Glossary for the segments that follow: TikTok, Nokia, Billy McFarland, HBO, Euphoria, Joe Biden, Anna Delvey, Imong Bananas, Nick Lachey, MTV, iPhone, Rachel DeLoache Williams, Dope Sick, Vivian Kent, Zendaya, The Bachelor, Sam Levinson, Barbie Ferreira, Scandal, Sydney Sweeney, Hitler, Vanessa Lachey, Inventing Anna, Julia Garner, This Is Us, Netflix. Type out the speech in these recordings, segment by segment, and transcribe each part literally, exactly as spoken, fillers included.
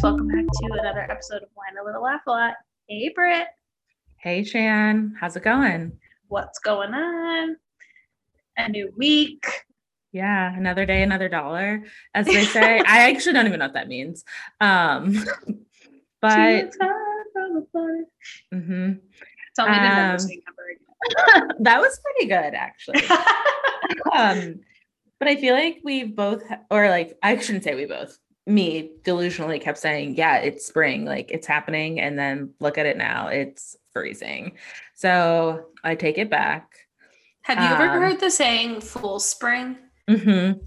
guys, welcome back to another episode of Wine a Little, Laugh a Lot. Hey, Britt. Hey, Chan. How's it going? What's going on? A new week. Yeah, another day, another dollar, as they say. I actually don't even know what that means. Um, but mm-hmm. Tell me um, that was pretty good, actually. um, but I feel like we both, or like I shouldn't say we both. Me delusionally kept saying, yeah, it's spring, like it's happening. And then look at it now, it's freezing. So I take it back. Have you um, ever heard the saying "full spring"? Mm-hmm.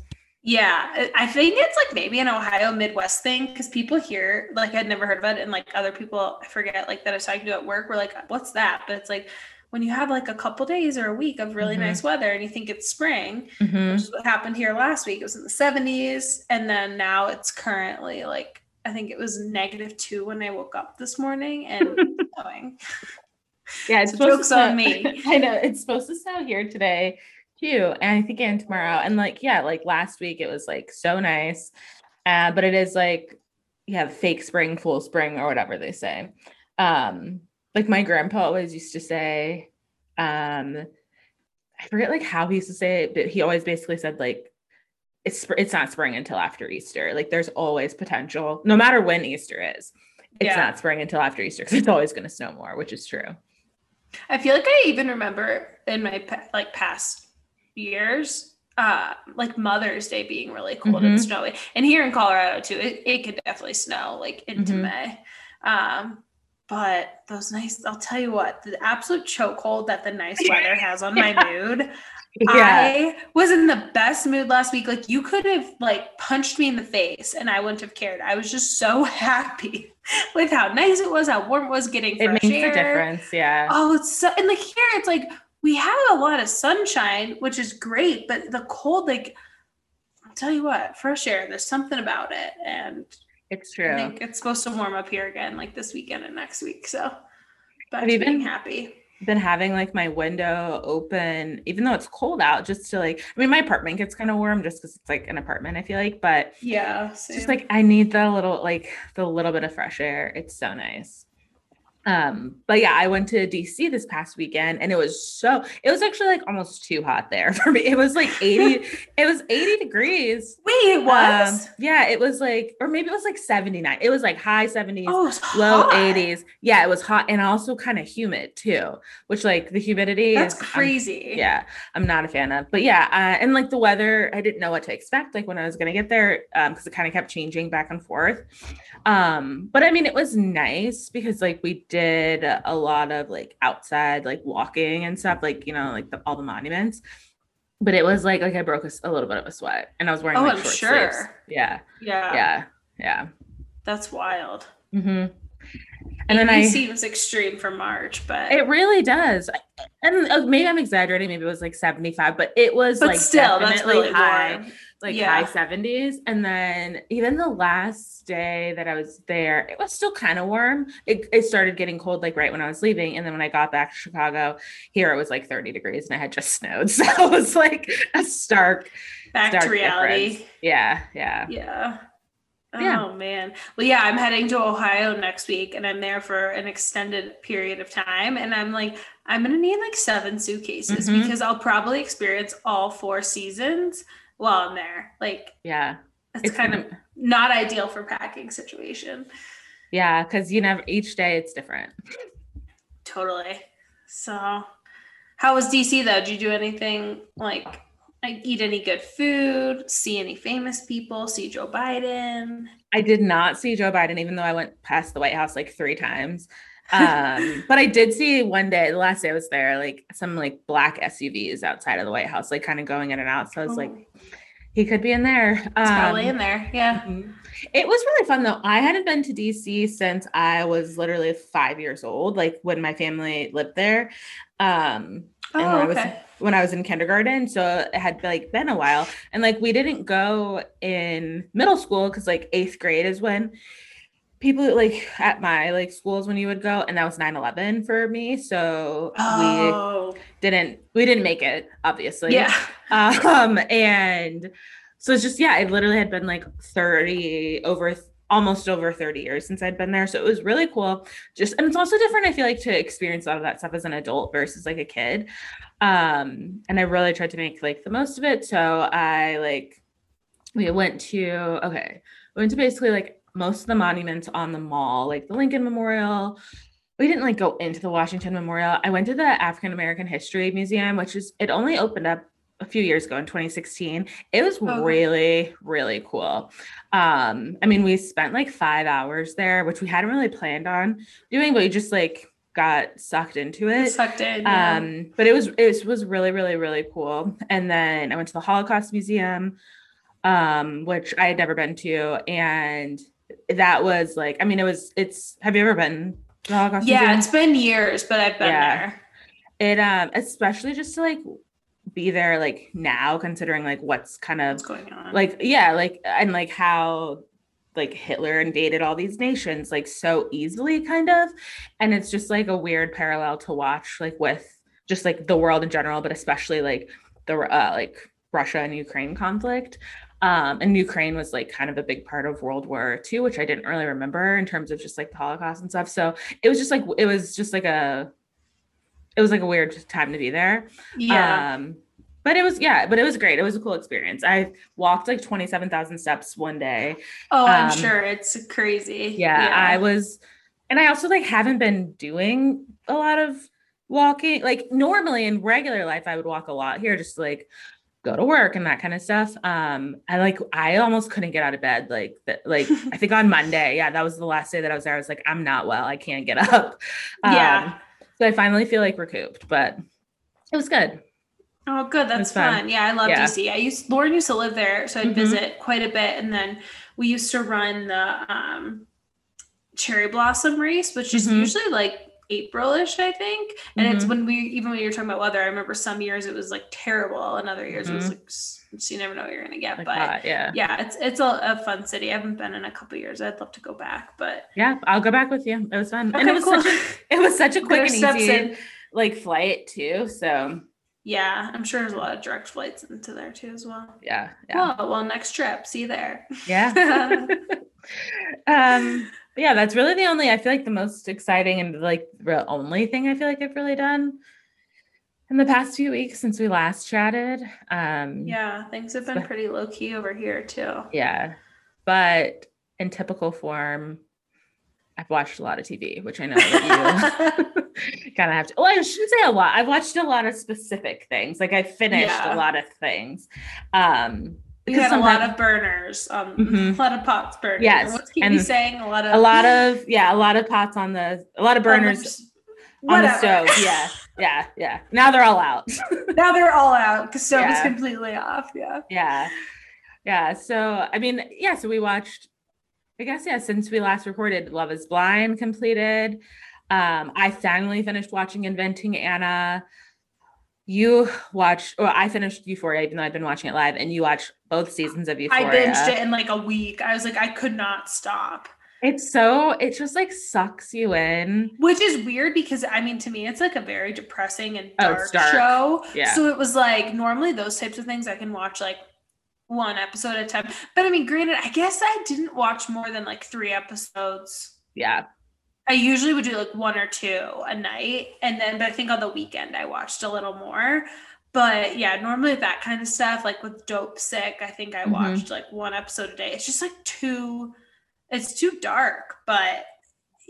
Yeah. I think it's like maybe an Ohio Midwest thing, because people here, like I'd never heard of it. And like other people, I forget, like that I was talking to at work, were like, what's that? But it's like, when you have like a couple days or a week of really mm-hmm. nice weather and you think it's spring, mm-hmm. which is what happened here last week. It was in the seventies. And then now it's currently like, I think it was negative two when I woke up this morning and going. Yeah, it's so supposed jokes to, on me. I know it's supposed to snow here today too. And I think and tomorrow. And like, yeah, like last week it was like so nice. Uh, but it is like, yeah, fake spring, full spring, or whatever they say. Um, Like my grandpa always used to say, um, I forget like how he used to say it, but he always basically said like, it's, it's not spring until after Easter. Like there's always potential, no matter when Easter is, it's yeah. not spring until after Easter, because it's always going to snow more, which is true. I feel like I even remember in my like past years, uh, like Mother's Day being really cold mm-hmm. and snowy, and here in Colorado too, it, it could definitely snow like into mm-hmm. May. Um, But those nice, I'll tell you what, the absolute chokehold that the nice weather has on my yeah. mood. Yeah. I was in the best mood last week. Like you could have like punched me in the face and I wouldn't have cared. I was just so happy with how nice it was, how warm it was, getting fresh it makes air. A difference. Yeah. Oh, it's so, and like here it's like, we have a lot of sunshine, which is great, but the cold, like, I'll tell you what, fresh air, there's something about it. And it's true. I think it's supposed to warm up here again, like this weekend and next week. So, but have you been happy? Been having like my window open, even though it's cold out, just to like. I mean, my apartment gets kind of warm just because it's like an apartment. I feel like, but yeah, same. Just like I need the little, like the little bit of fresh air. It's so nice. Um, but yeah, I went to D C this past weekend, and it was so. It was actually like almost too hot there for me. It was like eighty. It was eighty degrees. Wait, it was. Um, yeah, it was like, or maybe it was like seventy-nine. It was like high seventies, oh, low hot. eighties. Yeah, it was hot and also kind of humid too, which like the humidity. That's is, crazy. I'm, yeah, I'm not a fan of. But yeah, uh, and like the weather, I didn't know what to expect. Like when I was gonna get there, um, because it kind of kept changing back and forth. Um, but I mean, it was nice because like we. Did a lot of like outside, like walking and stuff, like, you know, like the, all the monuments, but it was like, like I broke a, a little bit of a sweat and I was wearing oh, like I'm short sure. sleeves. Yeah. Yeah. Yeah. Yeah. That's wild. Mm-hmm. And then I seems extreme for March, but it really does. And maybe I'm exaggerating. Maybe it was like seventy-five, but it was but like still that's really high, warm. Like yeah. high seventies. And then even the last day that I was there, it was still kind of warm. It, it started getting cold, like right when I was leaving. And then when I got back to Chicago here, it was like thirty degrees and I had just snowed. So it was like a stark back stark to reality. Difference. Yeah. Yeah. Yeah. Yeah. Oh man. Well, yeah, I'm heading to Ohio next week and I'm there for an extended period of time. And I'm like, I'm going to need like seven suitcases mm-hmm. because I'll probably experience all four seasons while I'm there. Like, yeah, it's, it's kind of not ideal for packing situation. Yeah. Cause you never, each day it's different. Totally. So how was D C though? Did you do anything like Like eat any good food, see any famous people, see Joe Biden? I did not see Joe Biden, even though I went past the White House like three times. Um, but I did see one day, the last day I was there, like some like black S U Vs outside of the White House, like kind of going in and out. So I was oh. like, he could be in there. Um, it's probably in there. Yeah. It was really fun though. I hadn't been to D C since I was literally five years old, like when my family lived there. Um, and oh, when I was okay. when I was in kindergarten, so it had like been a while, and like we didn't go in middle school because like eighth grade is when people like at my like schools when you would go, and that was nine eleven for me, so oh. we didn't we didn't make it obviously. Yeah, um, and so it's just yeah, it literally had been like thirty over almost over thirty years since I'd been there. So it was really cool. Just, and it's also different, I feel like, to experience a lot of that stuff as an adult versus like a kid. Um, and I really tried to make like the most of it. So I like, we went to, okay, we went to basically like most of the monuments on the mall, like the Lincoln Memorial. We didn't like go into the Washington Memorial. I went to the African American History Museum, which is, it only opened up a few years ago in twenty sixteen. It was oh. really, really cool. Um, I mean, we spent like five hours there, which we hadn't really planned on doing, but we just like got sucked into it. Sucked in. Yeah. Um, but it was, it was really, really, really cool. And then I went to the Holocaust Museum, um, which I had never been to. And that was like, I mean, it was, it's, have you ever been to the Holocaust Museum? Yeah, it's been years, but I've been yeah. there. It, um, especially just to like be there like now, considering like what's kind of what's going on, like yeah like and like how like Hitler invaded all these nations like so easily, kind of. And it's just like a weird parallel to watch, like with just like the world in general, but especially like the uh, like Russia and Ukraine conflict. Um, and Ukraine was like kind of a big part of World War Two, which I didn't really remember in terms of just like the Holocaust and stuff. So it was just like it was just like a It was like a weird time to be there. Yeah. Um, but it was, yeah, but it was great. It was a cool experience. I walked like twenty-seven thousand steps one day. Oh, um, I'm sure. It's crazy. Yeah, yeah. I was, and I also like haven't been doing a lot of walking. Like normally in regular life, I would walk a lot here, just to, like go to work and that kind of stuff. Um, I like, I almost couldn't get out of bed. Like, the, like I think on Monday, yeah, that was the last day that I was there. I was like, I'm not well. I can't get up. Um, yeah. So I finally feel like recouped, but it was good. Oh, good. That's fun. fun. Yeah. I love yeah. D C. I used, Lauren used to live there. So I'd mm-hmm. visit quite a bit. And then we used to run the, um, cherry blossom race, which is mm-hmm. usually like April-ish, I think. And mm-hmm. it's when we, even when you're talking about weather, I remember some years it was like terrible. And other years mm-hmm. it was like, so you never know what you're going to get, like but that, yeah. yeah, it's, it's a, a fun city. I haven't been in a couple years. I'd love to go back, but yeah, I'll go back with you. It was fun. Okay, and it was cool. such a, it was such a quick and easy in. like flight too. So yeah, I'm sure there's a lot of direct flights into there too as well. Yeah. yeah. Well, well, next trip, see you there. Yeah. um, yeah, that's really the only, I feel like the most exciting and like the only thing I feel like I've really done in the past few weeks since we last chatted. Um, yeah, things have been pretty low key over here too. Yeah. But in typical form, I've watched a lot of T V, which I know that you kind of have to, well, I shouldn't say a lot. I've watched a lot of specific things. Like I finished yeah. a lot of things. Um, You had a lot of burners, um, mm-hmm. a lot of pots burning. Yes. What keep you saying? A lot of, a lot of, yeah, a lot of pots on the, a lot of burners on the stove. Yeah. Yeah. Yeah. Now they're all out. now they're all out because stove yeah. is completely off. Yeah. Yeah. Yeah. So, I mean, yeah. So we watched, I guess, yeah, since we last recorded, Love is Blind completed. Um, I finally finished watching Inventing Anna. You watched, or I finished Euphoria, even though I've been watching it live, and you watched both seasons of Euphoria. I binged it in like a week. I was like, I could not stop. It's so, it just like sucks you in. Which is weird because, I mean, to me, it's like a very depressing and dark, oh, dark. show. Yeah. So it was like, normally those types of things I can watch like one episode at a time. But I mean, granted, I guess I didn't watch more than like three episodes. Yeah. I usually would do like one or two a night. And then, but I think on the weekend I watched a little more. But yeah, normally that kind of stuff, like with Dope Sick, I think I mm-hmm. watched like one episode a day. It's just like too... It's too dark, but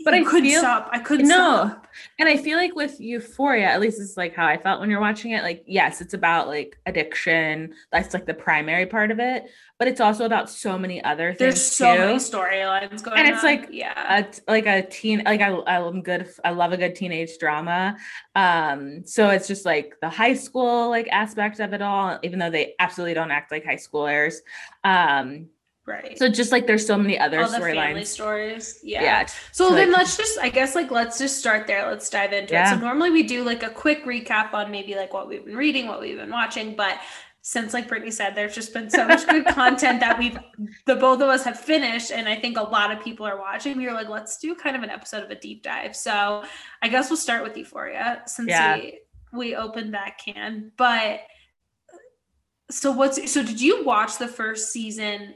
but I couldn't feel, stop. I couldn't no. stop. And I feel like with Euphoria, at least it's like how I felt when you're watching it. Like, yes, it's about like addiction. That's like the primary part of it, but it's also about so many other things. There's so too. many storylines going on. And it's on. like yeah, a, like a teen. Like I, I'm good. I love a good teenage drama. Um, so it's just like the high school like aspect of it all, even though they absolutely don't act like high schoolers. Um. Right. So just like there's so many other storylines. All the family stories. Yeah. yeah. So, so then like, let's just, I guess like, let's just start there. Let's dive into yeah. it. So normally we do like a quick recap on maybe like what we've been reading, what we've been watching. But since like Brittany said, there's just been so much good content that we've, the both of us have finished. And I think a lot of people are watching. We were like, let's do kind of an episode of a deep dive. So I guess we'll start with Euphoria since yeah. we, we opened that can. But so what's, so did you watch the first season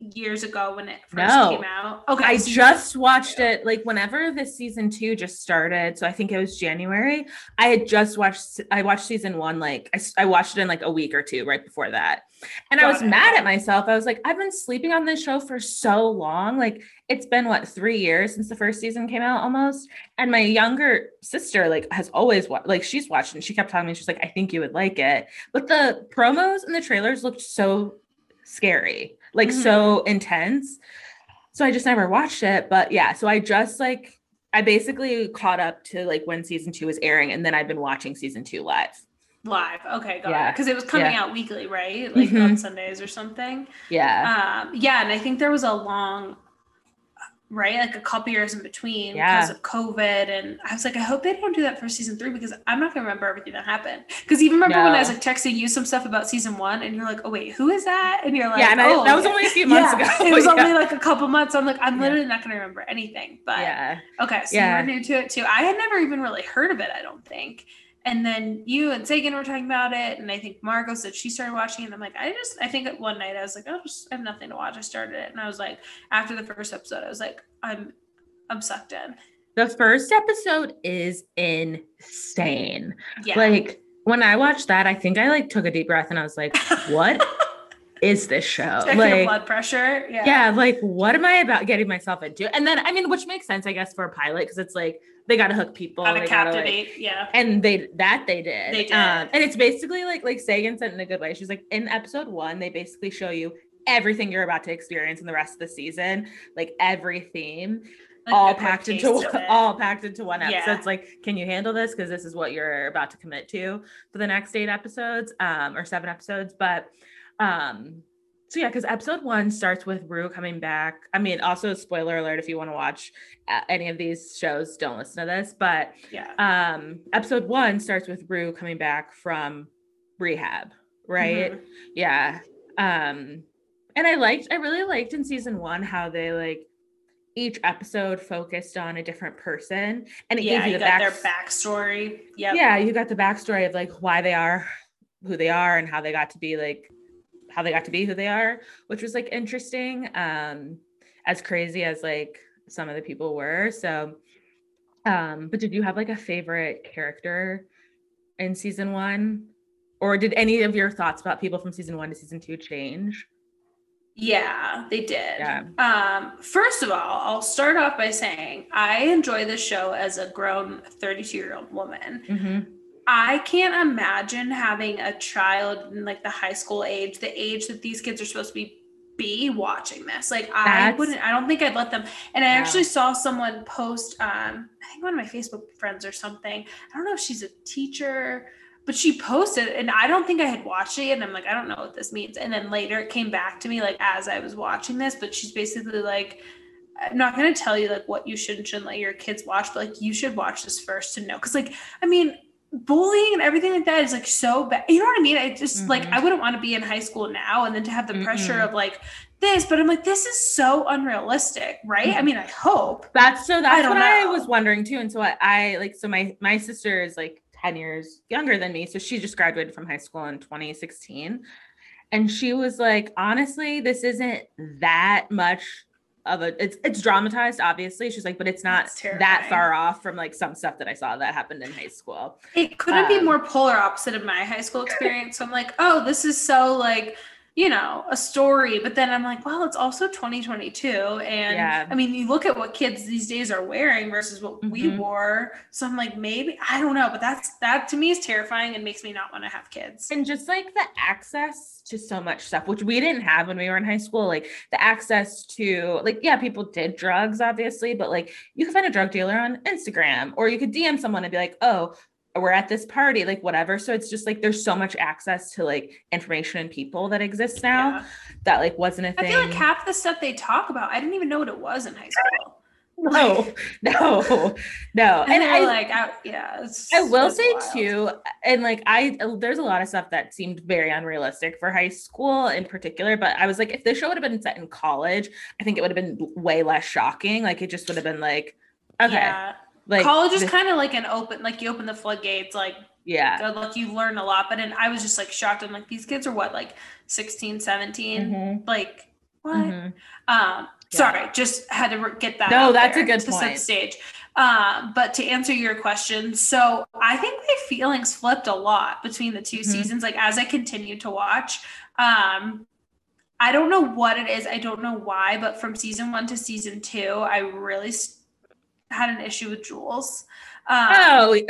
years ago when it first no. came out? Okay. I just watched it like whenever this season two just started. So I think it was January. I had just watched, I watched season one, like I, I watched it in like a week or two right before that. And Got I was it. mad at myself. I was like, I've been sleeping on this show for so long. Like it's been what, three years since the first season came out almost. And my younger sister like has always watched, like she's watched and she kept telling me, she's like, I think you would like it. But the promos and the trailers looked so scary. Like mm-hmm. so intense. So I just never watched it. But yeah, so I just like, I basically caught up to like when season two was airing. And then I've been watching season two live. Live. Okay. Got yeah. it. Cause it was coming yeah. out weekly, right? Like mm-hmm. on Sundays or something. Yeah. Um, yeah. And I think there was a long, right. Like a couple years in between yeah. because of COVID. And I was like, I hope they don't do that for season three, because I'm not going to remember everything that happened. Cause even remember no. when I was like texting you some stuff about season one and you're like, oh wait, who is that? And you're like, yeah, and I, oh, that was only a few months yeah, ago. It was yeah. only like a couple months. I'm like, I'm yeah. literally not going to remember anything, but yeah. okay. So yeah. you were new to it too. I had never even really heard of it, I don't think. And then you and Sagan were talking about it. And I think Margot said she started watching it. And I'm like, I just, I think one night I was like, oh, just, I have nothing to watch. I started it. And I was like, after the first episode, I was like, I'm, I'm sucked in. The first episode is insane. Yeah. Like when I watched that, I think I like took a deep breath and I was like, what is this show? Checking like blood pressure. Yeah. Yeah. Like what am I about getting myself into? And then, I mean, which makes sense, I guess, for a pilot. Cause it's like, they got to hook people. Got to captivate, like, yeah. And they that they did. They did. Um, and it's basically like, like Sagan said in a good way. She's like, in episode one, they basically show you everything you're about to experience in the rest of the season. Like every theme, like all packed into one, all packed into one episode. Yeah. It's like, can you handle this? Because this is what you're about to commit to for the next eight episodes um, or seven episodes. But um, so yeah, because episode one starts with Rue coming back. I mean, also spoiler alert, if you want to watch any of these shows, don't listen to this. But yeah, um, episode one starts with Rue coming back from rehab, right? Mm-hmm. Yeah. Um, and I liked, I really liked in season one how they like each episode focused on a different person, and it yeah, gave you, you the got back- their backstory. Yeah, yeah, you got the backstory of like why they are who they are and how they got to be like. how they got to be who they are, which was like interesting, um, as crazy as like some of the people were. So, um, but did you have like a favorite character in season one, or did any of your thoughts about people from season one to season two change? Yeah, they did. Yeah. Um, first of all, I'll start off by saying I enjoy this show as a grown thirty-two year old woman. Mm-hmm. I can't imagine having a child in like the high school age, the age that these kids are supposed to be be watching this. Like I That's, wouldn't, I don't think I'd let them. And I yeah. actually saw someone post, um, I think one of my Facebook friends or something, I don't know if she's a teacher, but she posted, and I don't think I had watched it. And I'm like, I don't know what this means. And then later it came back to me, like as I was watching this, but she's basically like, I'm not going to tell you like what you should and shouldn't let your kids watch, but like, you should watch this first to know. Cause like, I mean, bullying and everything like that is like so bad. You know what I mean? I just mm-hmm. like, I wouldn't want to be in high school now and then to have the mm-hmm. pressure of like this, but I'm like, this is so unrealistic, right? Mm-hmm. I mean, I hope. That's so that's I what know. I was wondering too. And so I, I like, so my, my sister is like ten years younger than me. So she just graduated from high school in twenty sixteen. And she was like, honestly, this isn't that much of a, it's, it's dramatized, obviously. She's like, but it's not that far off from like some stuff that I saw that happened in high school. It couldn't um, be more polar opposite of my high school experience. So I'm like, oh, this is so like, you know, a story, but then I'm like, well, it's also twenty twenty-two. And yeah. I mean, you look at what kids these days are wearing versus what mm-hmm. we wore. So I'm like, maybe, I don't know, but that's, that to me is terrifying and makes me not want to have kids. And just like the access to so much stuff, which we didn't have when we were in high school, like the access to like, yeah, people did drugs obviously, but like you could find a drug dealer on Instagram, or you could D M someone and be like, oh, we're at this party, like whatever. So it's just like, there's so much access to like information and people that exists now yeah. that like wasn't a thing. I feel like half the stuff they talk about, I didn't even know what it was in high school. No, like, no, no. And, and I like, I, yeah, it's, I will it's say wild. too. And like, I, there's a lot of stuff that seemed very unrealistic for high school in particular, but I was like, if this show would have been set in college, I think it would have been way less shocking. Like it just would have been like, okay. Yeah. Like college is kind of like an open, like you open the floodgates, like, yeah, good luck, you learn a lot. But then I was just like shocked. I'm like, these kids are what, like sixteen, seventeen, mm-hmm. like what? Mm-hmm. Um, yeah. Sorry, just had to get that. No, that's a good point. Set the stage. Uh, but to answer your question, so I think my feelings flipped a lot between the two mm-hmm. seasons. Like as I continued to watch, um, I don't know what it is. I don't know why, but from season one to season two, I really st- had an issue with Jules. Um, oh,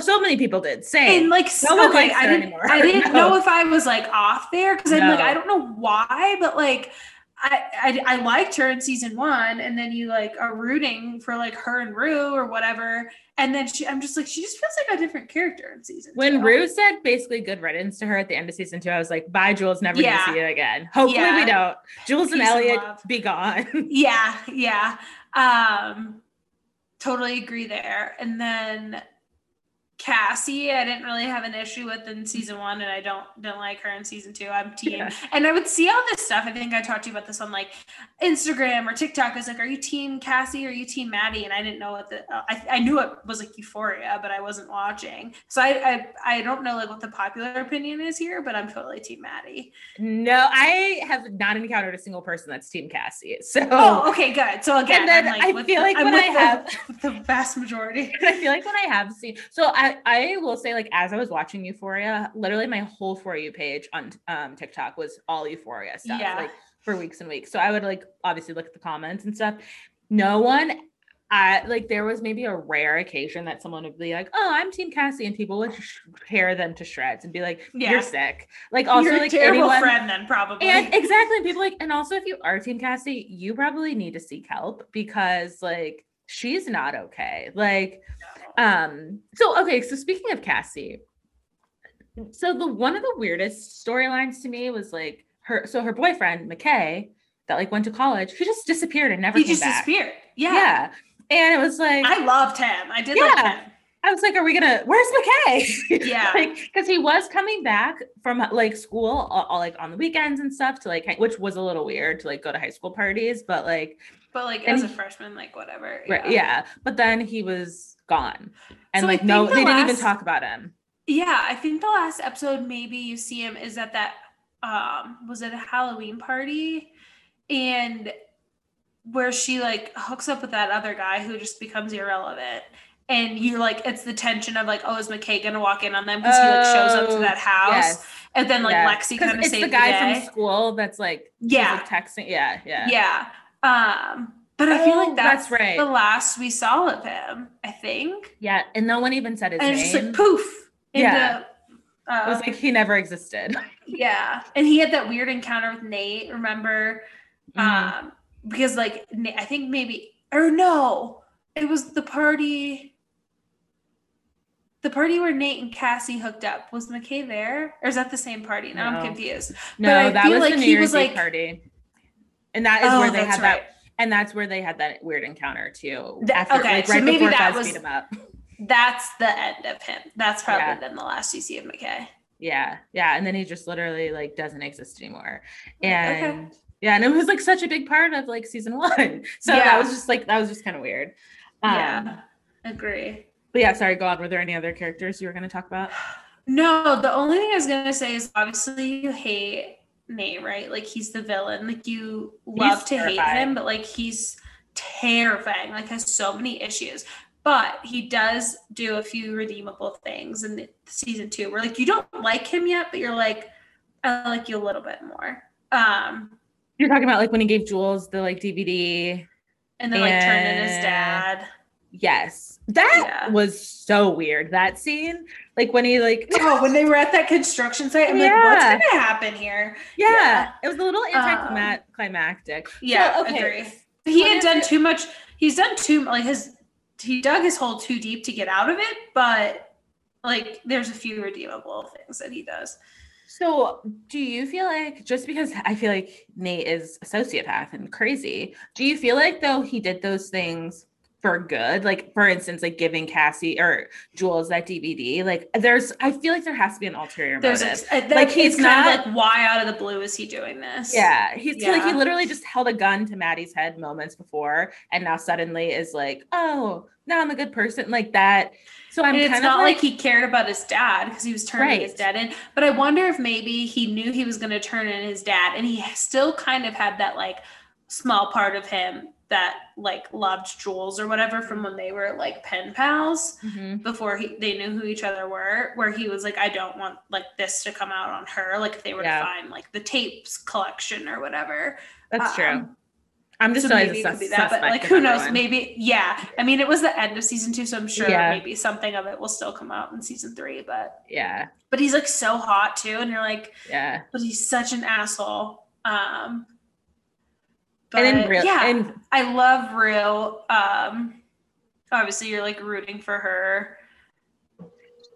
so many people did. Same. And like, so no like I didn't, I didn't no. know if I was like off there. Cause I'm no. like, I don't know why, but like, I, I I liked her in season one, and then you like are rooting for like her and Rue or whatever, and then she I'm just like she just feels like a different character in season when two. When Rue said basically good riddance to her at the end of season two, I was like, bye Jules, never yeah. gonna see you again. Hopefully yeah. we don't. Jules Peace and Elliot and be gone. yeah, yeah. Um, totally agree there. And then Cassie, I didn't really have an issue with in season one, and I don't don't like her in season two. I'm team. Yeah. And I would see all this stuff. I think I talked to you about this on like Instagram or TikTok. I was like, are you team Cassie or are you team Maddie? And I didn't know what the, I, I knew it was like Euphoria, but I wasn't watching. So I, I I don't know like what the popular opinion is here, but I'm totally team Maddie. No, I have not encountered a single person that's team Cassie. So oh, okay, good. So again, and then I'm like, I feel the, like when I have the, the vast majority. I feel like when I have seen, so I I will say, like, as I was watching Euphoria, literally my whole For You page on um, TikTok was all Euphoria stuff, yeah. like, for weeks and weeks. So I would, like, obviously look at the comments and stuff. No one, I like, there was maybe a rare occasion that someone would be like, oh, I'm Team Cassie, and people would sh- tear them to shreds and be like, you're yeah. sick. Like, also, you're like, a terrible anyone, friend then, probably. And exactly, people, like, and also, if you are Team Cassie, you probably need to seek help because, like, she's not okay. Like, um, so, okay. So speaking of Cassie, so the, one of the weirdest storylines to me was like her, so her boyfriend, McKay, that like went to college, he just disappeared and never he came just back. disappeared. Yeah. Yeah. And it was like, I loved him. I did yeah. love him. I was like, are we gonna, where's McKay? Yeah. Like, cause he was coming back from like school all, all like on the weekends and stuff to like, which was a little weird to like go to high school parties, but like, but like as he, a freshman, like whatever. Right. Yeah. yeah. But then he was gone and so like, no, the they last, didn't even talk about him. Yeah. I think the last episode, maybe you see him is at that, um, was it a Halloween party? And where she like hooks up with that other guy who just becomes irrelevant. And you're like, it's the tension of like, oh, is McKay going to walk in on them? Because oh, he like shows up to that house. Yes. And then like yes. Lexi kind of saves the day. It's the guy from school that's like, yeah, like, texting. Yeah. Yeah. Yeah. Um, but I oh, feel like that's, that's right. the last we saw of him, I think. Yeah. And no one even said his and name. And it's just like poof. Yeah. Into, uh, it was like he never existed. Yeah. And he had that weird encounter with Nate, remember? Mm. Um, because like, I think maybe, or no, it was the party. The party where Nate and Cassie hooked up, was McKay there? Or is that the same party? Now no. I'm confused. No, but I that feel was like the New Year's Day like, party. And that is oh, where they had right. that. And that's where they had that weird encounter too. After, okay, like, right so maybe that was, beat him up. That's the end of him. That's probably yeah. then the last you see of McKay. Yeah. Yeah. And then he just literally like doesn't exist anymore. And okay. yeah. And it was like such a big part of like season one. So yeah. that was just like, that was just kind of weird. Um, yeah. Agree. But yeah, sorry, go on. Were there any other characters you were going to talk about? No, the only thing I was going to say is obviously you hate Nate, right? Like he's the villain. Like you love he's to terrifying. hate him, but like he's terrifying. Like has so many issues. But he does do a few redeemable things in season two where like you don't like him yet, but you're like, I like you a little bit more. Um, you're talking about like when he gave Jules the like D V D and then and... like turned in his dad. Yes. That yeah. was so weird. That scene, like when he like, oh, when they were at that construction site, I'm yeah. like, what's going to happen here? Yeah. yeah. It was a little anticlimactic. Um, yeah. So, okay. Agree. He what had done it? too much. He's done too like his, he dug his hole too deep to get out of it, but like there's a few redeemable things that he does. So do you feel like, just because I feel like Nate is a sociopath and crazy, do you feel like though he did those things for good. Like, for instance, like giving Cassie or Jules that D V D, like there's, I feel like there has to be an ulterior there's motive. A, that, like he's not like, why out of the blue is he doing this? Yeah. He's yeah. like, he literally just held a gun to Maddie's head moments before. And now suddenly is like, oh, now I'm a good person like that. So I'm and it's kind not of like, like he cared about his dad because he was turning right. his dad in. But I wonder if maybe he knew he was going to turn in his dad. And he still kind of had that like small part of him that like loved Jules or whatever from when they were like pen pals mm-hmm. before he, they knew who each other were, where he was like, I don't want like this to come out on her. Like if they were yeah. to find like the tapes collection or whatever. That's um, true. I'm just so maybe it sus- could be that, but like who knows? Everyone. Maybe, yeah. I mean, it was the end of season two, so I'm sure yeah. maybe something of it will still come out in season three. But yeah, but he's like so hot too, and you're like, yeah, but he's such an asshole. Um, but and in real, yeah, and I love real. Um, obviously, you're like rooting for her.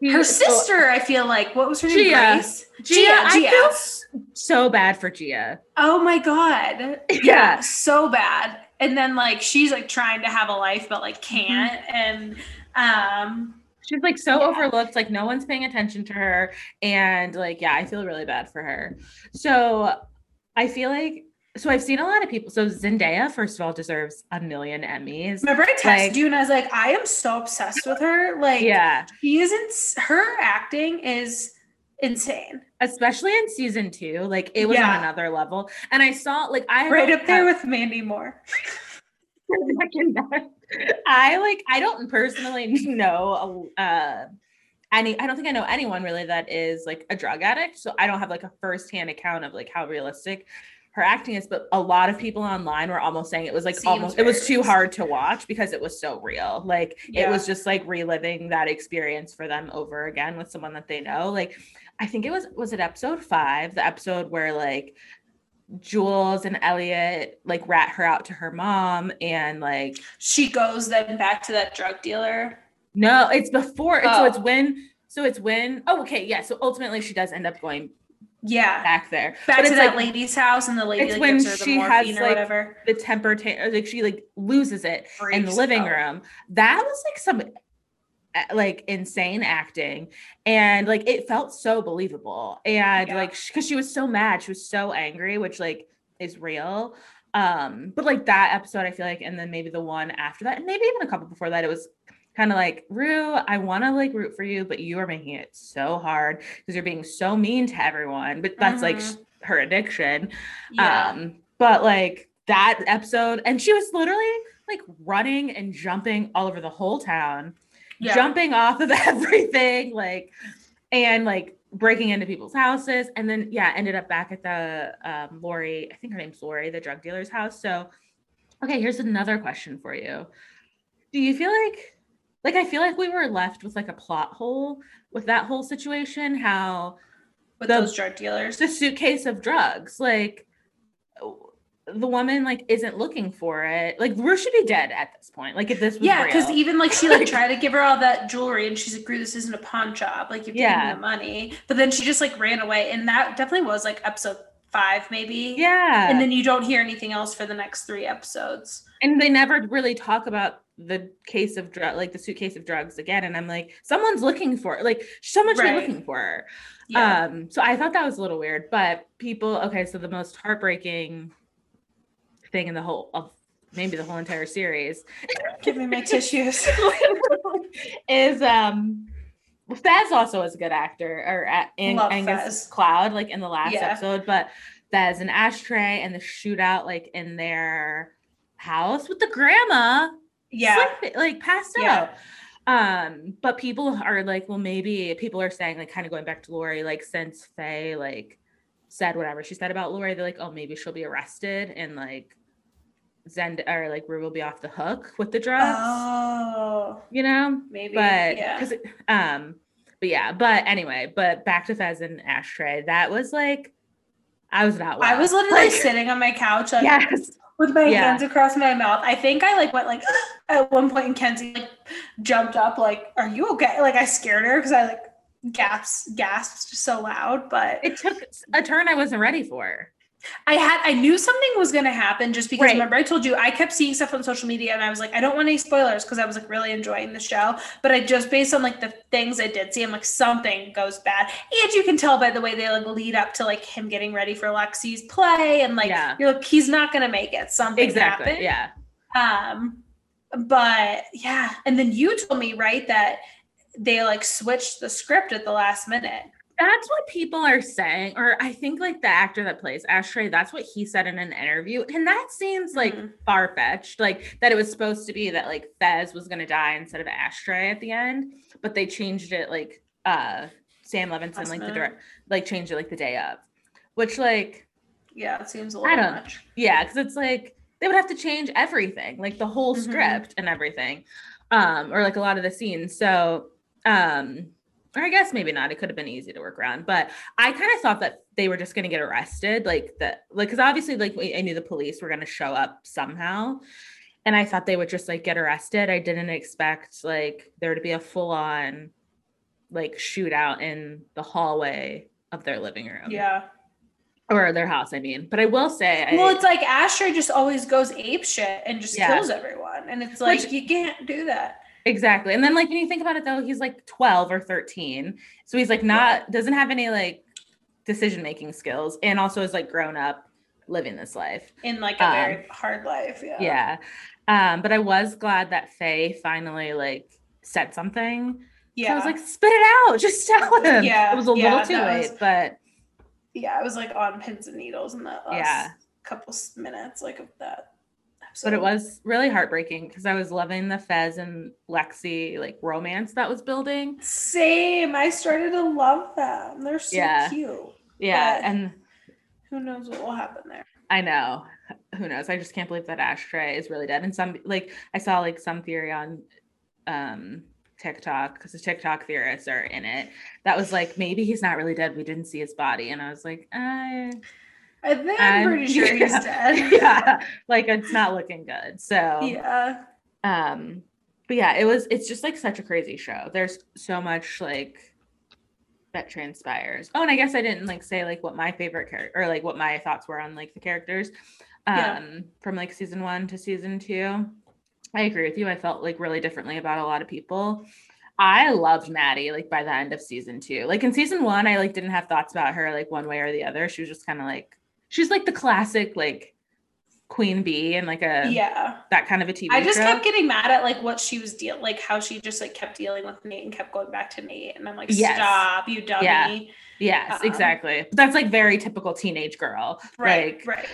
Her sister, I feel like, what was her name? Gia. Grace? Gia. Gia. I Gia. feel so bad for Gia. Oh my God. Yeah. yeah. So bad. And then like, she's like trying to have a life, but like can't. And, um, she's like so yeah. overlooked, like no one's paying attention to her. And like, yeah, I feel really bad for her. So I feel like, so I've seen a lot of people. So Zendaya, first of all, deserves a million Emmys. Remember I texted like, you and I was like, I am so obsessed with her. Like, yeah. she isn't, her acting is insane. Especially in season two. Like, it was yeah. on another level. And I saw, like, I- Right up there with Mandy Moore. I, like, I don't personally know uh, any, I don't think I know anyone really that is, like, a drug addict. So I don't have, like, a firsthand account of, like, how realistic her acting is, but a lot of people online were almost saying it was like Seems almost it was too hard to watch because it was so real. Like yeah. it was just like reliving that experience for them over again with someone that they know. Like I think it was was it episode five, the episode where like Jules and Elliot like rat her out to her mom and like she goes then back to that drug dealer. No, it's before oh. so it's when so it's when oh okay yeah so ultimately she does end up going yeah back there back but to that like, lady's house and the lady it's like, when gives her the she has or like whatever. The temper t- like she like loses it Freaks in the living out. room. That was like some like insane acting and like it felt so believable and yeah. like because she, she was so mad, she was so angry, which like is real. Um but like that episode I feel like, and then maybe the one after that and maybe even a couple before that, it was kind of like, Rue, I want to like root for you, but you are making it so hard because you're being so mean to everyone. But that's mm-hmm. like sh- her addiction. Yeah. Um, but like that episode, and she was literally like running and jumping all over the whole town, yeah. jumping off of everything, like, and like breaking into people's houses. And then, yeah, ended up back at the um, Lori, I think her name's Lori, the drug dealer's house. So, okay, here's another question for you. Do you feel like, Like, I feel like we were left with, like, a plot hole with that whole situation, how... With the, those drug dealers? The suitcase of drugs. Like, the woman, like, isn't looking for it. Like, Rue should be dead at this point. Like, if this was Yeah, because even, like, she, like, tried to give her all that jewelry, and she's like, Rue, this isn't a pawn shop. Like, you're giving yeah. me the money. But then she just, like, ran away. And that definitely was, like, episode five, maybe. Yeah. And then you don't hear anything else for the next three episodes. And they never really talk about the case of drug, like the suitcase of drugs again. And I'm like, someone's looking for it. Like someone should right. be looking for her. Yeah. Um, so I thought that was a little weird, but people, okay. So the most heartbreaking thing in the whole, of maybe the whole entire series. Give me my tissues. is, um, Fez also is a good actor or uh, Ang- Angus Fez. Cloud, like in the last yeah. episode, but Fez and Ashtray and the shootout, like in their house with the grandma. Yeah, Sleep, like passed yeah. out. Um, but people are like, well, maybe people are saying, like, kind of going back to Lori, like, since Faye like said whatever she said about Lori, they're like, oh, maybe she'll be arrested and like Zend or like Rue will be off the hook with the drugs. Oh, you know, maybe, but because yeah. um, but yeah, but anyway, but back to Fez and Ashtray. That was like, I was not. Well. I was literally like, sitting on my couch. Like, yes. With my yeah. hands across my mouth. I think I like went like at one point and Kenzie like jumped up like, are you okay? Like I scared her because I like gasps, gasped so loud, but it took a turn I wasn't ready for. I had, I knew something was going to happen just because, right. remember, I told you, I kept seeing stuff on social media and I was like, I don't want any spoilers because I was like really enjoying the show. But I just, based on like the things I did see, I'm like, something goes bad. And you can tell by the way they like lead up to like him getting ready for Lexi's play and like, yeah. you're like, he's not going to make it. Something exactly. happened. Yeah. Um, but yeah. And then you told me, right, that they like switched the script at the last minute. That's what people are saying. Or I think like the actor that plays Ashtray, that's what he said in an interview. And that seems like mm-hmm. far-fetched, like that it was supposed to be that like Fez was going to die instead of Ashtray at the end, but they changed it like uh, Sam Levinson, that's like the direct, like changed it like the day of, which like, yeah, it seems a little I don't, much. Yeah. Cause it's like, they would have to change everything, like the whole mm-hmm. script and everything. Um, or like a lot of the scenes. So, um, or I guess maybe not. It could have been easy to work around, but I kind of thought that they were just going to get arrested. Like that, like, cause obviously like I knew the police were going to show up somehow. And I thought they would just like get arrested. I didn't expect like there to be a full on like shootout in the hallway of their living room. Yeah. Or their house, I mean. But I will say... I, well, it's like Ashtray just always goes apeshit and just yeah. kills everyone. And it's like, which, you can't do that. Exactly. And then, like, when you think about it, though, he's, like, twelve or thirteen. So he's, like, not... Yeah. Doesn't have any, like, decision-making skills. And also is, like, grown up living this life. In, like, a um, very hard life, yeah. Yeah. Um, but I was glad that Faye finally, like, said something. Yeah. So I was like, spit it out! Just tell him! Yeah. It was a yeah, little too late, was- but... Yeah, I was like on pins and needles in that last yeah. couple minutes, like of that episode. But it was really heartbreaking because I was loving the Fez and Lexi like romance that was building. Same, I started to love them. They're so yeah. cute. Yeah, and who knows what will happen there? I know. Who knows? I just can't believe that Ashtray is really dead. And some like I saw like some theory on um TikTok, because the TikTok theorists are in it, that was like, maybe he's not really dead, we didn't see his body. And I was like, I I think I'm, I'm pretty sure he's yeah, dead. Yeah, like it's not looking good. So yeah. Um but yeah, it was it's just like such a crazy show. There's so much like that transpires. Oh, and I guess I didn't like say like what my favorite character or like what my thoughts were on like the characters um yeah. from like season one to season two. I agree with you. I felt like really differently about a lot of people. I loved Maddie like by the end of season two. Like in season one, I like didn't have thoughts about her like one way or the other. She was just kind of like, she's like the classic like queen bee and like a yeah that kind of a T V I just show. Kept getting mad at like what she was dealing, like how she just like kept dealing with Nate and kept going back to Nate. And I'm like, yes. stop, you dummy. Yeah. Yes, um, exactly. That's like very typical teenage girl. Right, like, right.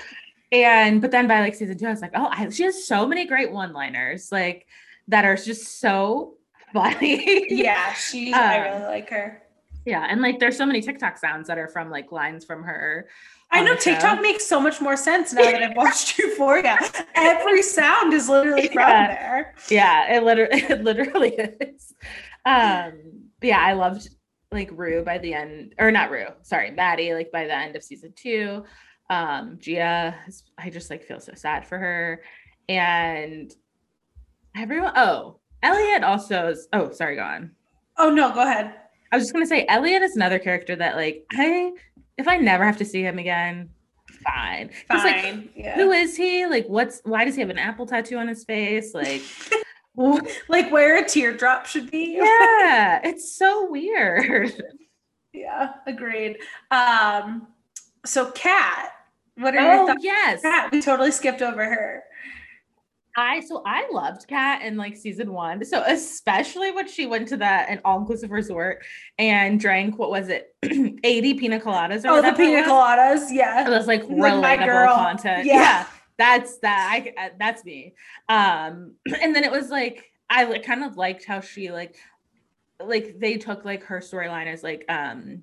And, but then by like season two, I was like, oh, I, she has so many great one-liners, like that are just so funny. Yeah. She, um, I really like her. Yeah. And like, there's so many TikTok sounds that are from like lines from her. I know TikTok show. Makes so much more sense now that I've watched Euphoria. Every sound is literally from yeah. there. Yeah. It literally, it literally is. Um, yeah. I loved like Rue by the end or not Rue, sorry, Maddie, like by the end of season two. Um, Gia, I just like feel so sad for her and everyone. Oh, Elliot also is, oh, sorry, go on. Oh no, go ahead. I was just going to say Elliot is another character that like, I, if I never have to see him again, fine. Fine. Like, yeah. Who is he? Like, what's, why does he have an apple tattoo on his face? Like, like where a teardrop should be. Yeah. It's so weird. Yeah. Agreed. Um, so Kat, what are your oh, thoughts? Yes. Kat, we totally skipped over her. I so I loved Kat in like season one. So especially when she went to that an all-inclusive resort and drank, what was it, eighty pina coladas or oh, the pina coladas, yeah. It was like relatable like content. Yeah. yeah. That's that I that's me. Um and then it was like I kind of liked how she like like they took like her storyline as like um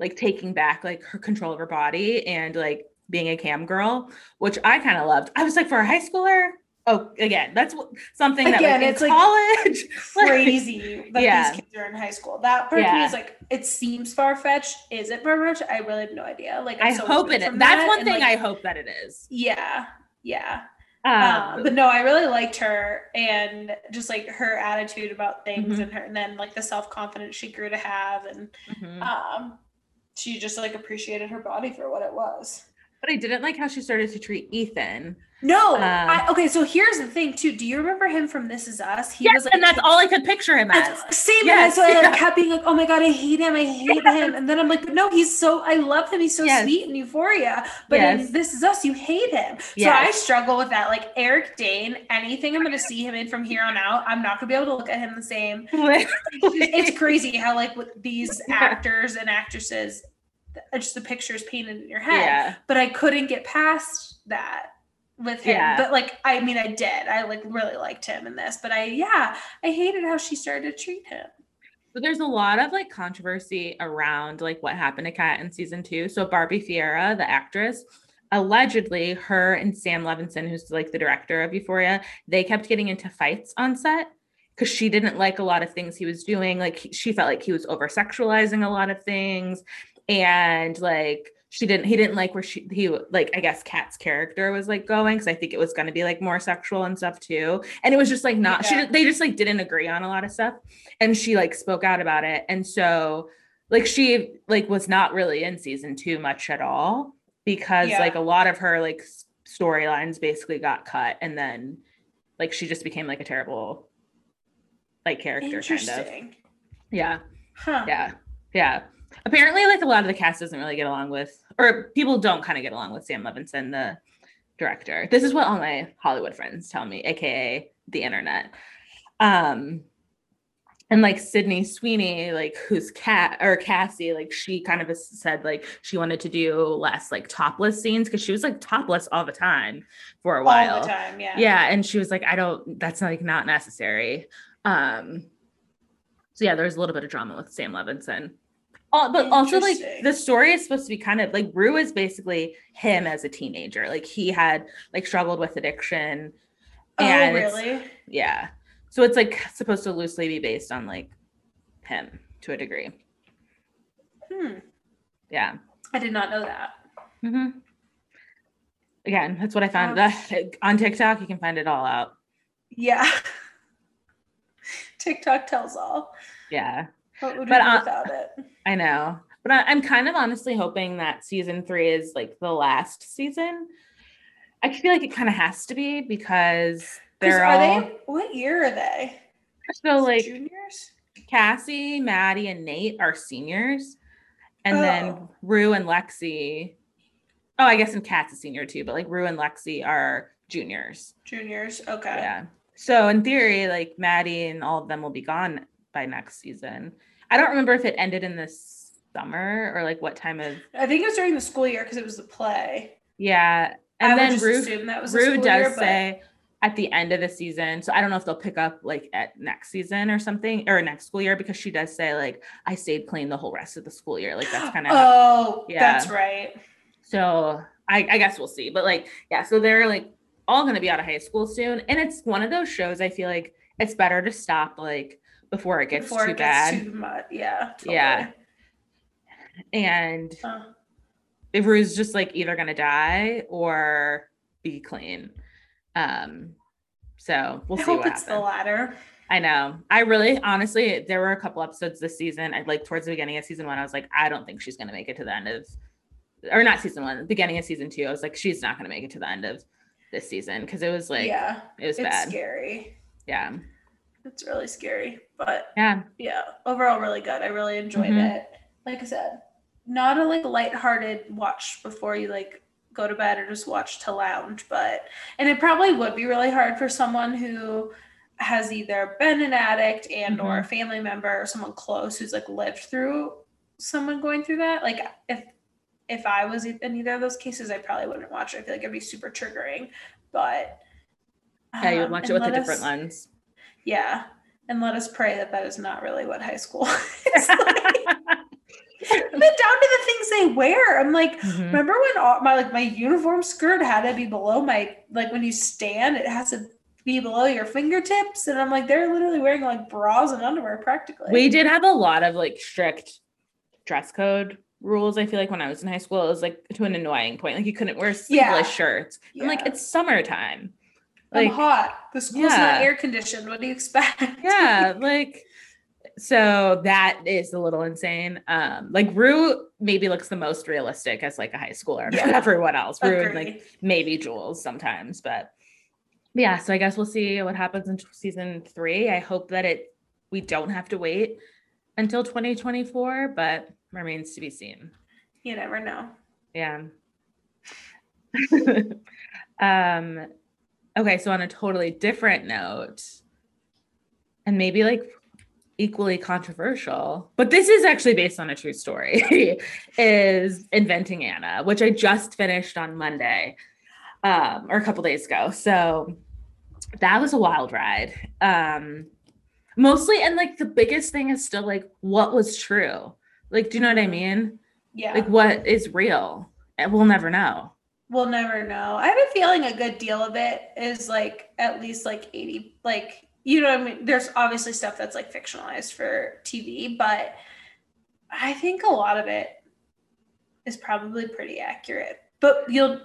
like taking back like her control of her body and like being a cam girl, which I kind of loved. I was like, for a high schooler. Oh, again, that's something that again, like, it's in college, like crazy that yeah. these kids are in high school. That part yeah. to me is like, it seems far-fetched. Is it far-fetched? I really have no idea. Like, I'm I so hope it is. That's that. One and thing like, I hope that it is. Yeah. Yeah. Um, um, but no, I really liked her and just like her attitude about things mm-hmm. and her, and then like the self-confidence she grew to have. And, mm-hmm. um, she just like appreciated her body for what it was. but I didn't like how she started to treat Ethan. No. Um, I, okay. So here's the thing too. Do you remember him from This Is Us? He yes, was like, and that's all I could picture him as. Same. Yes, and so yeah. I kept being like, oh my God, I hate him. I hate yeah. him. And then I'm like, but no, he's so, I love him. He's so yes. sweet in Euphoria, but yes. in This Is Us, you hate him. So yes. I struggle with that. Like Eric Dane, anything I'm going to see him in from here on out, I'm not going to be able to look at him the same. Literally. It's crazy how like with these yeah. actors and actresses, just the pictures painted in your head, yeah. but I couldn't get past that with him. Yeah. But like, I mean, I did, I like really liked him in this, but I, yeah, I hated how she started to treat him. But there's a lot of like controversy around like what happened to Kat in season two. So Barbie Ferreira, the actress, allegedly her and Sam Levinson, who's like the director of Euphoria, they kept getting into fights on set because she didn't like a lot of things he was doing. Like she felt like he was over-sexualizing a lot of things. And like, she didn't, he didn't like where she, he like, I guess Kat's character was like going. Cause I think it was going to be like more sexual and stuff too. And it was just like, not, yeah. she, they just like didn't agree on a lot of stuff. And she like spoke out about it. And so like, she like was not really in season two much at all because yeah. like a lot of her like storylines basically got cut. And then like, she just became like a terrible like character. Kind of. Yeah. Huh. Yeah. Yeah. Apparently, like a lot of the cast doesn't really get along with, or people don't kind of get along with Sam Levinson, the director. This is what all my Hollywood friends tell me, aka the internet. Um, and like Sydney Sweeney, like who's Cat or Cassie, like she kind of said like she wanted to do less like topless scenes because she was like topless all the time for a while. All the time, yeah. Yeah, and she was like, I don't. That's like not necessary. Um, so yeah, there was a little bit of drama with Sam Levinson. All, but also like the story is supposed to be kind of like Rue is basically him as a teenager. Like he had like struggled with addiction. And oh, really? Yeah. So it's like supposed to loosely be based on like him to a degree. Hmm. Yeah. I did not know that. Mm-hmm. Again, that's what I found um, on TikTok. You can find it all out. Yeah. TikTok tells all. Yeah. What would we do without it? I know, but I, I'm kind of honestly hoping that season three is like the last season. I feel like it kind of has to be because they're are all. They, what year are they? So like juniors. Cassie, Maddie, and Nate are seniors, and oh. then Rue and Lexi. Oh, I guess and Kat's a senior too, but like Rue and Lexi are juniors. Juniors, okay. Yeah. So in theory, like Maddie and all of them will be gone by next season. I don't remember if it ended in the summer or like what time of. I think it was during the school year because it was the play. Yeah, and I then would just Rue, that was Rue does year, but... say at the end of the season. So I don't know if they'll pick up like at next season or something or next school year because she does say like I stayed clean the whole rest of the school year. Like that's kind of. Oh, yeah. That's right. So I, I guess we'll see, but like yeah, so they're like all going to be out of high school soon, and it's one of those shows I feel like it's better to stop like. Before it gets Before too it gets bad. Too much. Yeah. Totally. Yeah. And huh. if Rue's just like either going to die or be clean. Um, so we'll I see hope what it's happens. The latter. I know. I really, honestly, there were a couple episodes this season. I like towards the beginning of season one, I was like, I don't think she's going to make it to the end of, or not season one, beginning of season two. I was like, she's not going to make it to the end of this season. Cause it was like, yeah, it was it's bad. Scary. Yeah. It's really scary, but yeah, yeah. Overall, really good. I really enjoyed mm-hmm. it. Like I said, not a like lighthearted watch before you like go to bed or just watch to lounge, but and it probably would be really hard for someone who has either been an addict and mm-hmm. or a family member or someone close who's like lived through someone going through that. Like if if I was in either of those cases, I probably wouldn't watch it. I feel like it'd be super triggering, but um, yeah, you'd watch it with a different us, lens. Yeah. And let us pray that that is not really what high school is like. But down to the things they wear. I'm like, mm-hmm. remember when all, my, like my uniform skirt had to be below my, like when you stand, it has to be below your fingertips. And I'm like, they're literally wearing like bras and underwear practically. We did have a lot of like strict dress code rules. I feel like when I was in high school, it was like to an annoying point. Like you couldn't wear sleeveless yeah. shirts. I'm yeah. like, it's summertime. Like, I'm hot. The school's yeah. not air conditioned. What do you expect? Yeah, like So that is a little insane. Um, like Rue maybe looks the most realistic as like a high schooler. Yeah. Everyone else, Rue and like maybe Jules sometimes, but yeah. So I guess we'll see what happens in season three. I hope that it we don't have to wait until twenty twenty-four, but remains to be seen. You never know. Yeah. um. Okay. So on a totally different note, and maybe like equally controversial, but this is actually based on a true story, is Inventing Anna, which I just finished on Monday, um, or a couple days ago. So that was a wild ride. Um, mostly. And like the biggest thing is still like, what was true? Like, do you know what I mean? Yeah. Like what is real? We'll never know. We'll never know. I have a feeling a good deal of it is like, at least like eighty, like, you know what I mean? There's obviously stuff that's like fictionalized for T V, but I think a lot of it is probably pretty accurate, but you'll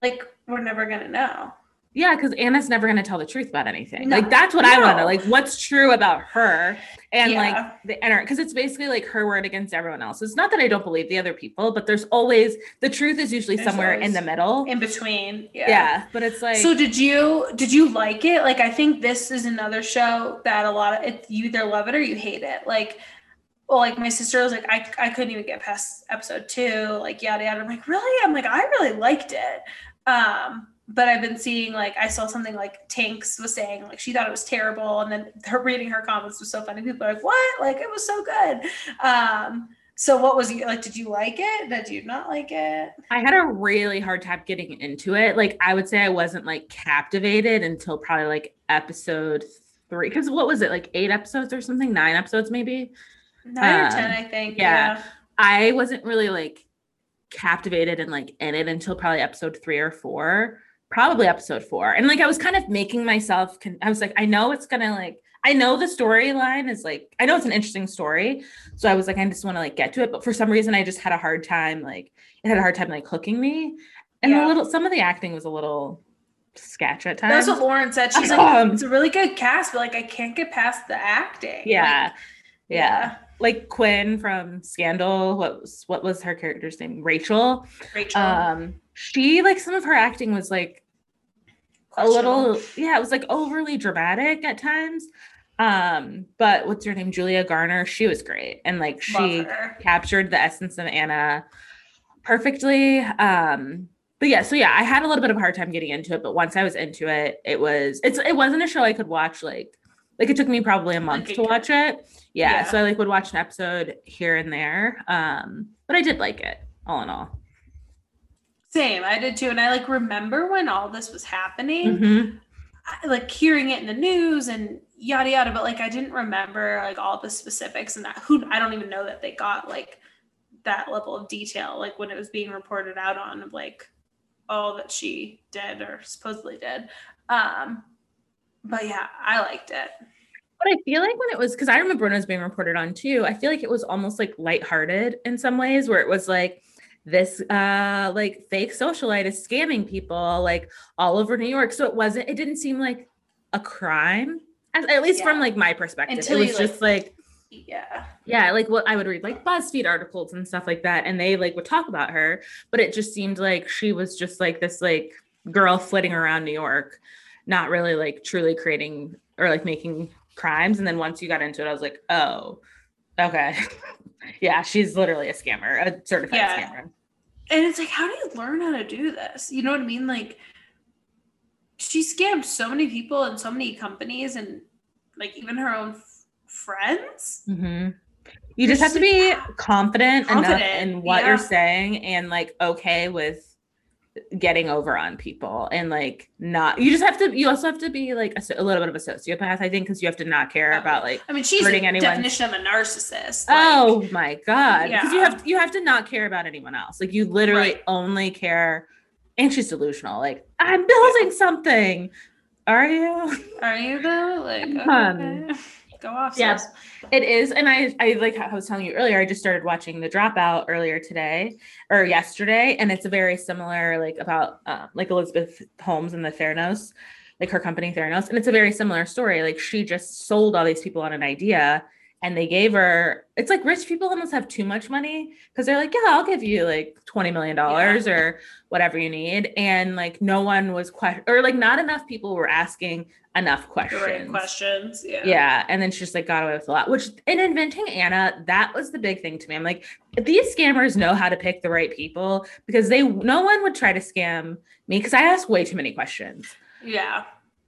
like, we're never going to know. Yeah. Cause Anna's never going to tell the truth about anything. No, like that's what no. I want to know. Like what's true about her and yeah. like the inner, cause it's basically like her word against everyone else. It's not that I don't believe the other people, but there's always, the truth is usually there's somewhere in the middle in between. Yeah. yeah. But it's like, so did you, did you like it? Like, I think this is another show that a lot of it, you either love it or you hate it. Like, well, like my sister was like, I, I couldn't even get past episode two, like yada, yada. I'm like, really? I'm like, I really liked it. Um, But I've been seeing, like, I saw something like Tanks was saying, like, she thought it was terrible. And then her reading her comments was so funny. People are like, what? Like, it was so good. Um, so what was it? Like, did you like it? Did you not like it? I had a really hard time getting into it. Like, I would say I wasn't, like, captivated until probably, like, episode three. Because what was it? Like, eight episodes or something? Nine episodes, maybe? Nine um, or ten, I think. Yeah. yeah. I wasn't really, like, captivated and, like, in it until probably episode three or four. Probably episode four. And like, I was kind of making myself, con- I was like, I know it's going to like, I know the storyline is like, I know it's an interesting story. So I was like, I just want to like get to it. But for some reason, I just had a hard time, like it had a hard time like hooking me. And yeah. a little, some of the acting was a little sketch at times. That's what Lauren said. She's um, like, it's a really good cast, but like, I can't get past the acting. Yeah. Like, yeah. yeah. Like Quinn from Scandal. What was, what was her character's name? Rachel. Rachel. Um, she like, some of her acting was like, a little, yeah, it was like overly dramatic at times. Um, but what's her name? Julia Garner. She was great. And like, she captured the essence of Anna perfectly. Um, but yeah, so yeah, I had a little bit of a hard time getting into it, but once I was into it, it was, it's, it wasn't a show I could watch. Like, like it took me probably a month to watch it. Yeah, yeah. So I like would watch an episode here and there. Um, but I did like it all in all. Same. I did too. And I like remember when all this was happening, mm-hmm. I, like hearing it in the news and yada, yada. But like, I didn't remember like all the specifics and that who, I don't even know that they got like that level of detail, like when it was being reported out on of like all that she did or supposedly did. Um, but yeah, I liked it. But I feel like when it was, because I remember when it was being reported on too, I feel like it was almost like lighthearted in some ways where it was like, this uh like fake socialite is scamming people like all over New York. So it wasn't, it didn't seem like a crime, as, at least yeah. from like my perspective. Until it was just like, like yeah yeah like what well, I would read like BuzzFeed articles and stuff like that, and they like would talk about her, but it just seemed like she was just like this like girl flitting around New York, not really like truly creating or like making crimes. And then once you got into it, I was like, oh, okay. Yeah, she's literally a scammer, a certified yeah. scammer. And it's like, how do you learn how to do this? You know what I mean? Like, she scammed so many people and so many companies and, like, even her own f- friends. Mm-hmm. You just have to be like, confident, confident enough in what yeah. you're saying and, like, okay with getting over on people and, like, not – you just have to – you also have to be, like, a, a little bit of a sociopath, I think, because you have to not care oh. about, like, I mean, she's hurting anyone. Definition of a narcissist. Like, oh, my God. Because yeah. you have, you have to not care about anyone else. Like, you literally right. only care – and she's delusional. Like, I'm building yeah. something. Are you? Are you, though? Like, okay. Um, go off. Yeah, so. It is. And I, I like I was telling you earlier, I just started watching The Dropout earlier today or yesterday. And it's a very similar, like about uh, like Elizabeth Holmes and the Theranos, like her company Theranos. And it's a very similar story. Like she just sold all these people on an idea And they gave her, it's like rich people almost have too much money because they're like, yeah, I'll give you like twenty million dollars yeah. or whatever you need. And like no one was, que- or like not enough people were asking enough questions. The right questions, yeah. Yeah, and then she just like got away with a lot, which in Inventing Anna, that was the big thing to me. I'm like, these scammers know how to pick the right people because they, no one would try to scam me because I asked way too many questions. Yeah.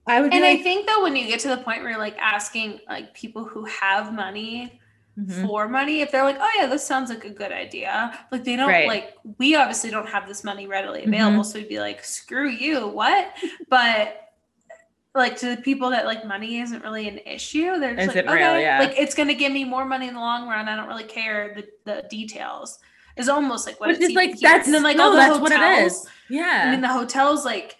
I would and like, I think though, when you get to the point where you're like asking like people who have money mm-hmm. for money, if they're like, oh yeah, this sounds like a good idea. Like they don't right. like, we obviously don't have this money readily available. Mm-hmm. So we'd be like, screw you, what? But like to the people that like money isn't really an issue. They're just Is like, it okay, real? Yeah. Like it's going to give me more money in the long run. I don't really care the, the details. Is almost like what Which it's is like, here. That's, and then like no, all the that's hotels, what it is. Yeah. I mean the hotels like,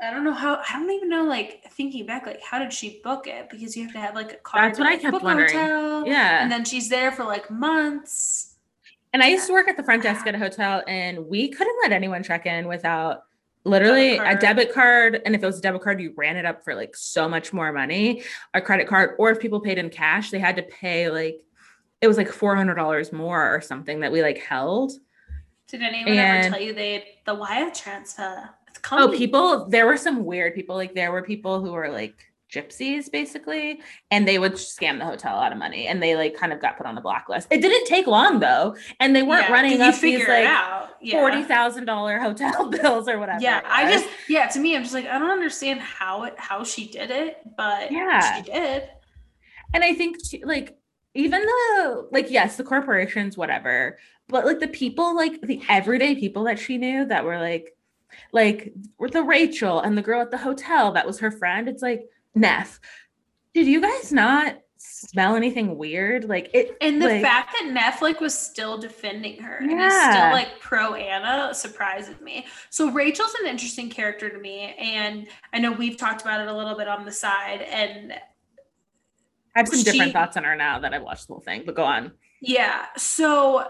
I don't know how, I don't even know, like thinking back, like how did she book it? Because you have to have like a car. That's what I kept wondering. Hotel, yeah. And then she's there for like months. And I used to work at the front desk at a hotel and we couldn't let anyone check in without literally a debit card. And if it was a debit card, you ran it up for like so much more money, a credit card, or if people paid in cash, they had to pay like, it was like four hundred dollars more or something that we like held. Did anyone and, ever tell you they, the wire transfer? Comedy. Oh, people, there were some weird people. Like there were people who were like gypsies basically, and they would scam the hotel out of money and they like kind of got put on the blacklist. It didn't take long though. And they weren't yeah, running up these like yeah. forty thousand dollars hotel bills or whatever. Yeah. I just, yeah, to me, I'm just like, I don't understand how it, how she did it, but yeah. she did. And I think she, like, even though like, yes, the corporations, whatever, but like the people, like the everyday people that she knew that were like, like with the Rachel and the girl at the hotel that was her friend, it's like, Neff, did you guys not smell anything weird? Like it and the like, fact that Neff like was still defending her yeah. and is still like pro Anna surprises me. So Rachel's an interesting character to me, and I know we've talked about it a little bit on the side, and I have some she, different thoughts on her now that I've watched the whole thing, but go on. Yeah, so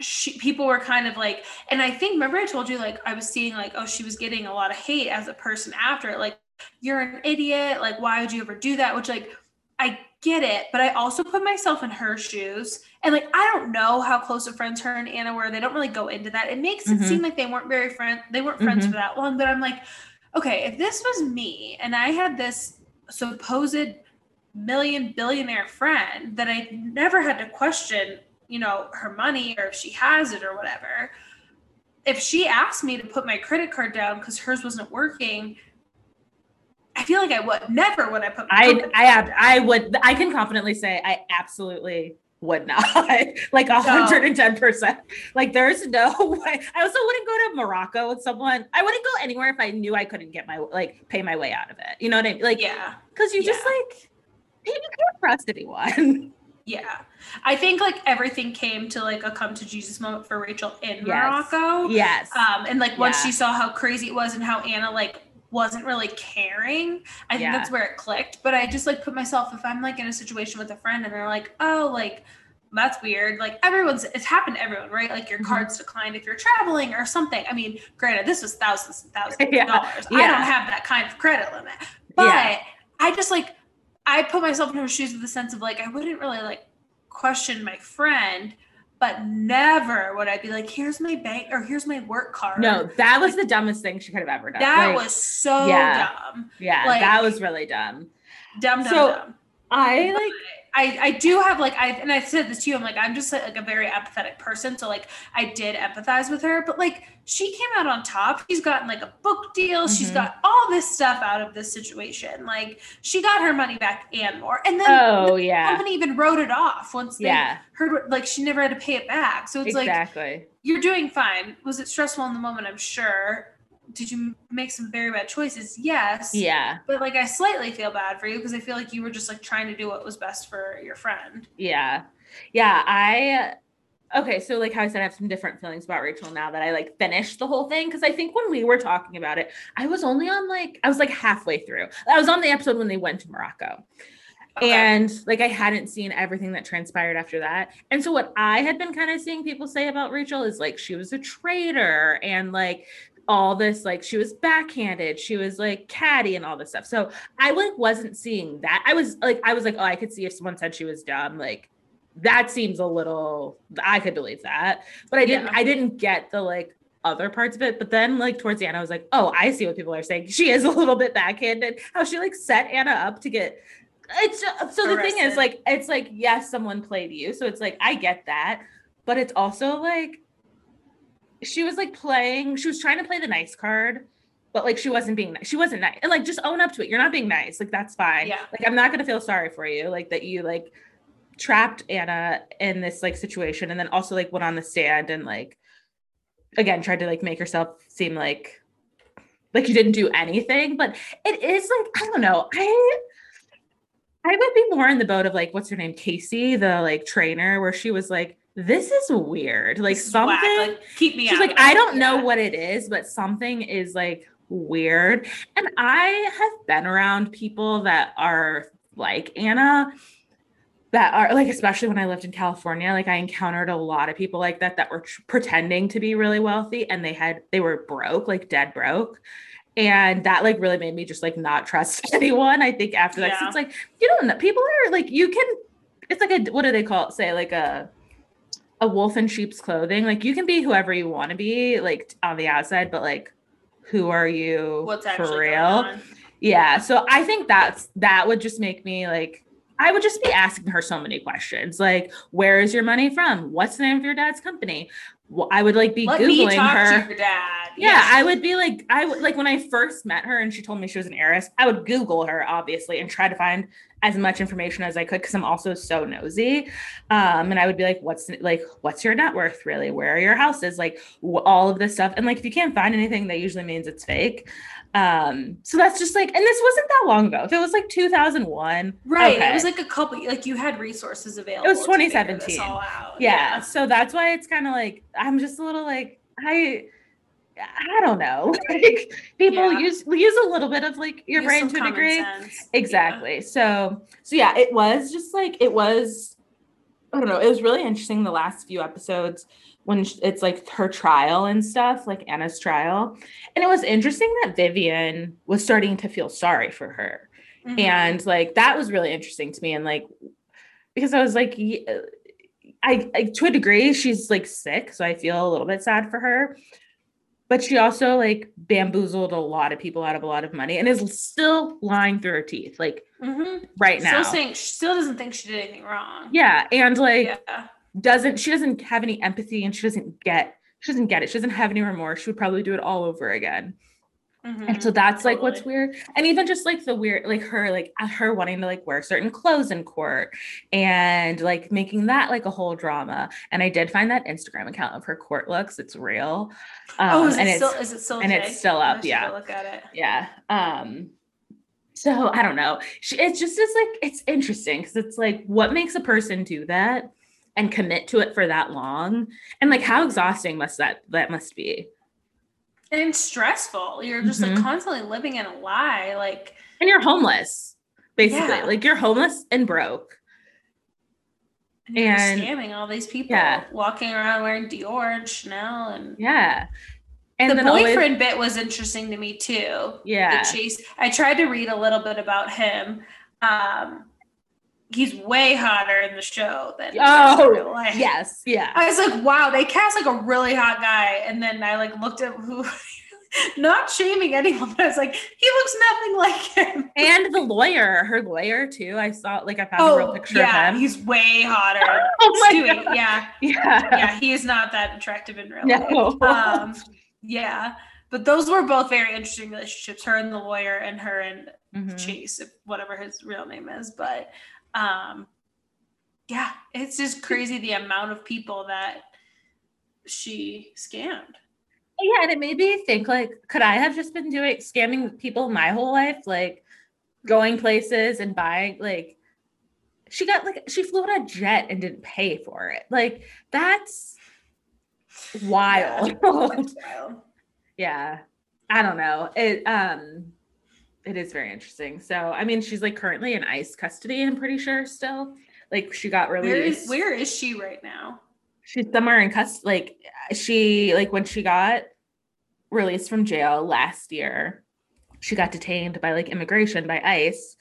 She, people were kind of like, and I think, remember I told you, like, I was seeing like, oh, she was getting a lot of hate as a person after it. Like, you're an idiot. Like, why would you ever do that? Which like, I get it, but I also put myself in her shoes. And like, I don't know how close of friends her and Anna were. They don't really go into that. It makes mm-hmm. it seem like they weren't very friends. They weren't friends mm-hmm. for that long, but I'm like, okay, if this was me and I had this supposed million billionaire friend that I never had to question, you know, her money or if she has it or whatever. If she asked me to put my credit card down because hers wasn't working, I feel like I would never would I put my I I ab- I would I can confidently say I absolutely would not. Like one hundred ten percent. No. Like there's no way. I also wouldn't go to Morocco with someone. I wouldn't go anywhere if I knew I couldn't get my like pay my way out of it. You know what I mean? Like yeah. Cause you yeah. just like you can't trust anyone. Yeah. I think like everything came to like a come to Jesus moment for Rachel in yes. Morocco. Yes. Um, and like once yeah. she saw how crazy it was and how Anna like wasn't really caring, I think yeah. that's where it clicked. But I just like put myself, if I'm like in a situation with a friend and they're like, oh, like that's weird. Like everyone's, it's happened to everyone, right? Like your card's mm-hmm. declined if you're traveling or something. I mean, granted, this was thousands and thousands yeah. of dollars. Yeah. I don't have that kind of credit limit, but yeah. I just like, I put myself in her shoes with a sense of like, I wouldn't really like question my friend, but never would I be like, here's my bank or here's my work card. No, that was like, the dumbest thing she could have ever done. That like, was so yeah, dumb. Yeah, like, that was really dumb. Dumb, dumb, so dumb. I like, I, I do have like, I, and I said this to you, I'm like, I'm just like a very empathetic person. So like, I did empathize with her, but like, she came out on top. She's gotten like a book deal. Mm-hmm. She's got all this stuff out of this situation. Like she got her money back and more. And then oh, the yeah. company even wrote it off once they yeah. heard, like she never had to pay it back. So it's exactly. like, you're doing fine. Was it stressful in the moment? I'm sure. Did you make some very bad choices? Yes. Yeah. But like, I slightly feel bad for you because I feel like you were just like trying to do what was best for your friend. Yeah. Yeah. I... Okay, so like how I said, I have some different feelings about Rachel now that I like finished the whole thing. Cause I think when we were talking about it, I was only on like, I was like halfway through. I was on the episode when they went to Morocco. Okay. And like, I hadn't seen everything that transpired after that. And so what I had been kind of seeing people say about Rachel is like, she was a traitor and like, all this, like, she was backhanded, she was like catty and all this stuff. So I like wasn't seeing that. I was like, I was like, oh, I could see if someone said she was dumb, like that seems a little, I could believe that, but I didn't, yeah. I didn't get the like other parts of it. But then like towards the end, I was like, oh, I see what people are saying. She is a little bit backhanded, how she like set Anna up to get, it's just, so arrested. The thing is like, it's like, yes, someone played you. So it's like, I get that, but it's also like, she was like playing, she was trying to play the nice card, but like, she wasn't being, she wasn't nice. And like, just own up to it. You're not being nice. Like, that's fine. Yeah. Like, I'm not going to feel sorry for you. Like that you like trapped Anna in this like situation. And then also like went on the stand and like, again, tried to like make herself seem like, like you didn't do anything, but it is like, I don't know. I, I would be more in the boat of like, what's her name? Casey, the like trainer, where she was like, this is weird. Like this something, like, keep me she's out. She's like, I don't know yeah. what it is, but something is like weird. And I have been around people that are like Anna, that are like, especially when I lived in California, like I encountered a lot of people like that, that were tr- pretending to be really wealthy. And they had, they were broke, like dead broke. And that like really made me just like not trust anyone. I think after that, yeah. it's like, you don't know, people are like, you can, it's like a, what do they call it? Say like a, a wolf in sheep's clothing. Like you can be whoever you want to be like on the outside, but like, who are you What's for real? Yeah. So I think that's, that would just make me like, I would just be asking her so many questions. Like, where is your money from? What's the name of your dad's company? Well, I would like be Let Googling me talk her. To your dad. Yeah, yes. I would be like, I would like when I first met her and she told me she was an heiress, I would Google her obviously and try to find as much information as I could. Cause I'm also so nosy. Um, and I would be like, what's like, what's your net worth really? Where are your houses? Like w- all of this stuff. And like, if you can't find anything, that usually means it's fake. Um, so that's just like, and this wasn't that long ago. If it was like two thousand one. Right. Okay. It was like a couple, like you had resources available. It was twenty seventeen. To figure this all out. Yeah. yeah. So that's why it's kind of like, I'm just a little like, I, I don't know. Like people yeah. use, use a little bit of like your use brain to a degree. Sense. Exactly. Yeah. So, so yeah, it was just like, it was, I don't know. It was really interesting. The last few episodes when it's like her trial and stuff, like Anna's trial. And it was interesting that Vivian was starting to feel sorry for her. Mm-hmm. And like, that was really interesting to me. And like, because I was like, I, I to a degree, she's like sick. So I feel a little bit sad for her. But she also like bamboozled a lot of people out of a lot of money and is still lying through her teeth, like mm-hmm. right now. Still saying she still doesn't think she did anything wrong. Yeah. And like, yeah. doesn't, she doesn't have any empathy and she doesn't get, she doesn't get it. She doesn't have any remorse. She would probably do it all over again. Mm-hmm. And so that's totally. Like, what's weird. And even just like the weird, like her, like her wanting to like wear certain clothes in court and like making that like a whole drama. And I did find that Instagram account of her court looks. It's real. Um, oh, is and it it's, still, is it still, and okay? It's still up. I yeah. Look at it. Yeah. Um, so I don't know. She, it's just, it's like, it's interesting. Cause it's like, what makes a person do that and commit to it for that long? And like, how exhausting must that, that must be. And stressful. You're just mm-hmm. like constantly living in a lie. Like, and you're homeless, basically. Yeah. Like you're homeless and broke. And, and you're scamming all these people yeah. walking around wearing Dior and Chanel and yeah. And the then boyfriend always- bit was interesting to me too. Yeah. The chase. I tried to read a little bit about him. Um He's way hotter in the show than oh, in real life. Yes, yeah. I was like, wow, they cast like a really hot guy, and then I like looked at who. Not shaming anyone, but I was like, he looks nothing like him. And the lawyer, her lawyer too. I saw like I found oh, a real picture yeah, of him. He's way hotter. oh my Stewie, God. Yeah, yeah, yeah. He is not that attractive in real no. life. Um, yeah, but those were both very interesting relationships. Her and the lawyer, and her and mm-hmm. Chase, whatever his real name is, but. Um, yeah, it's just crazy the amount of people that she scammed. Yeah, and it made me think, like, could I have just been doing scamming people my whole life? Like, going places and buying, like, she got, like, she flew on a jet and didn't pay for it. Like, that's wild. Yeah, yeah. I don't know. It, um... It is very interesting. So, I mean, she's like currently in ICE custody, I'm pretty sure still. Like she got released. Where is, where is she right now? She's somewhere in custody. Like she, like when she got released from jail last year. She got detained by like immigration, by ICE,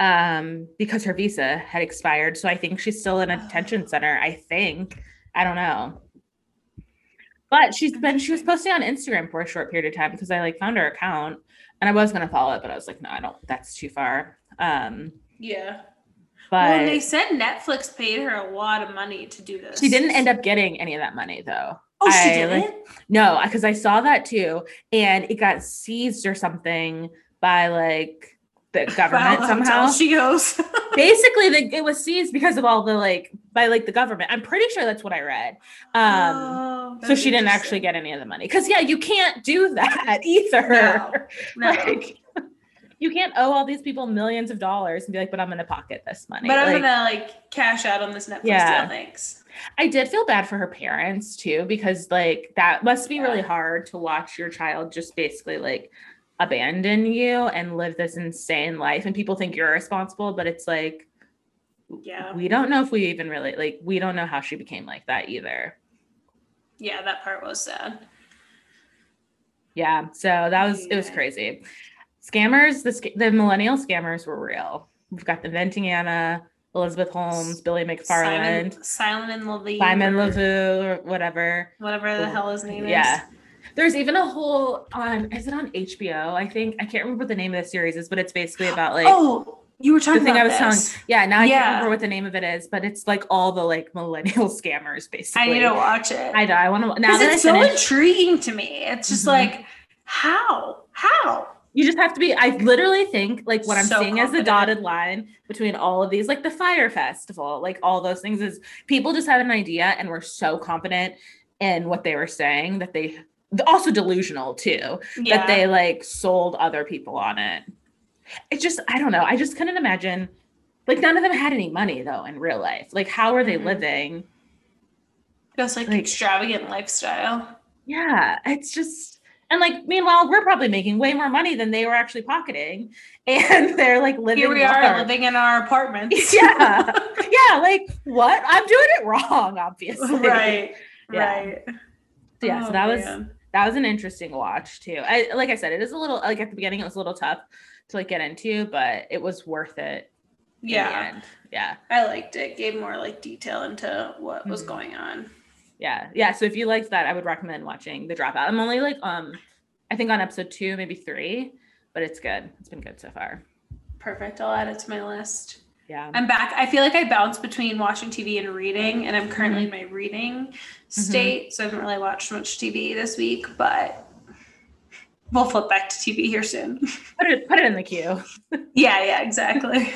um, because her visa had expired. So I think she's still in a detention center. I think, I don't know. But she's been, she was posting on Instagram for a short period of time because I like found her account and I was going to follow it, but I was like, no, I don't, that's too far. Um, yeah. But well, they said Netflix paid her a lot of money to do this. She didn't end up getting any of that money though. Oh, she I, didn't? Like, no, because I saw that too. And it got seized or something by like the government somehow. She goes. Basically, the, it was seized because of all the like, by like the government. I'm pretty sure that's what I read. Um, oh, so she didn't actually get any of the money. Because yeah, you can't do that either. No, no. Like, you can't owe all these people millions of dollars and be like, but I'm going to pocket this money. But I'm like, going to like cash out on this Netflix yeah. deal, thanks. I did feel bad for her parents too, because like that must be yeah. really hard to watch your child just basically like abandon you and live this insane life. And people think you're responsible, but it's like, yeah, we don't know if we even really, like, we don't know how she became like that either. Yeah. That part was sad. Yeah. So that was, yeah. it was crazy. Scammers, the, the millennial scammers were real. We've got the Inventing Anna, Elizabeth Holmes, Billy McFarland, Simon Leviev, Simon Leviev, whatever, whatever the hell his name is. Yeah, there's even a whole on. Is it on H B O? I think I can't remember what the name of the series is, but it's basically about like. Oh, you were talking the thing about I was this. Telling, yeah, now I yeah. can't remember what the name of it is, but it's like all the like millennial scammers. Basically, I need to watch it. I know. I want to now that it's I finish, so intriguing to me. It's just mm-hmm. like how how. You just have to be, I literally think like what I'm so seeing confident. As the dotted line between all of these, like the Fyre Festival, like all those things is people just had an idea and were so confident in what they were saying that they also delusional too, yeah. that they like sold other people on it. It's just, I don't know. I just couldn't imagine like none of them had any money though in real life. Like how are they mm-hmm. living? Just like, like extravagant lifestyle. Yeah. It's just. And like, meanwhile, we're probably making way more money than they were actually pocketing. And they're like living. Here we are our... living in our apartments. yeah. Yeah. Like what? I'm doing it wrong, obviously. Right. Yeah. Right. So yeah. Oh, so that was, man. that was an interesting watch too. I, like I said, it is a little, like at the beginning, it was a little tough to like get into, but it was worth it. Yeah. Yeah. I liked it. Gave more like detail into what mm-hmm. was going on. Yeah. Yeah. So if you liked that, I would recommend watching The Dropout. I'm only like, um, I think on episode two, maybe three, but it's good. It's been good so far. Perfect. I'll add it to my list. Yeah. I'm back. I feel like I bounce between watching T V and reading, and I'm currently mm-hmm. in my reading state. Mm-hmm. So I haven't really watched much T V this week, but we'll flip back to T V here soon. Put it, put it in the queue. yeah. Yeah, exactly.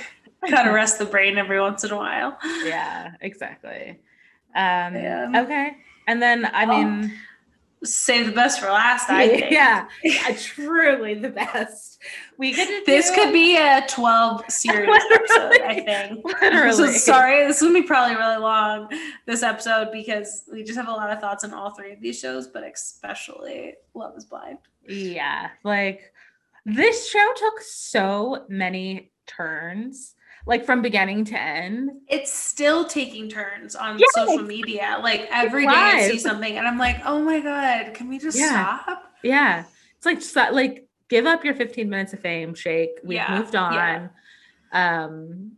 Gotta rest the brain every once in a while. Yeah, exactly. Um, yeah. Okay. And then, I well, mean, save the best for last, I think. Yeah. yeah truly the best. We could do This could be a twelve series episode, I think. Literally. So sorry, this would be probably really long, this episode, because we just have a lot of thoughts on all three of these shows, but especially Love is Blind. Yeah. Like, this show took so many turns. Like from beginning to end. It's still taking turns on yes. social media. Like every day I see something and I'm like, oh my God, can we just yeah. stop? Yeah. It's like, just that, like give up your fifteen minutes of fame, Shake. We've yeah. moved on. Yeah. Um,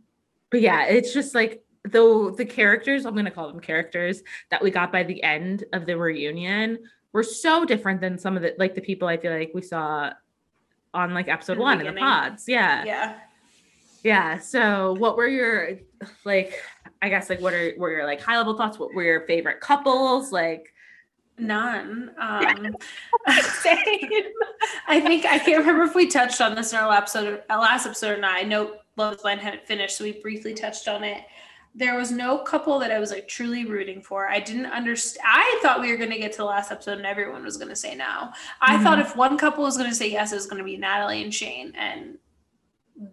but yeah, it's just like the, the characters, I'm going to call them characters that we got by the end of the reunion were so different than some of the, like the people I feel like we saw on like episode one in the pods. Yeah. Yeah. Yeah. So what were your, like, I guess, like, what are, were your like high level thoughts? What were your favorite couples? Like none. Um, Same. I think, I can't remember if we touched on this in our last episode, our last episode or not. I know Love is Blind hadn't finished, so we briefly touched on it. There was no couple that I was like truly rooting for. I didn't understand. I thought we were going to get to the last episode and everyone was going to say no. I mm-hmm. thought if one couple was going to say yes, it was going to be Natalie and Shane, and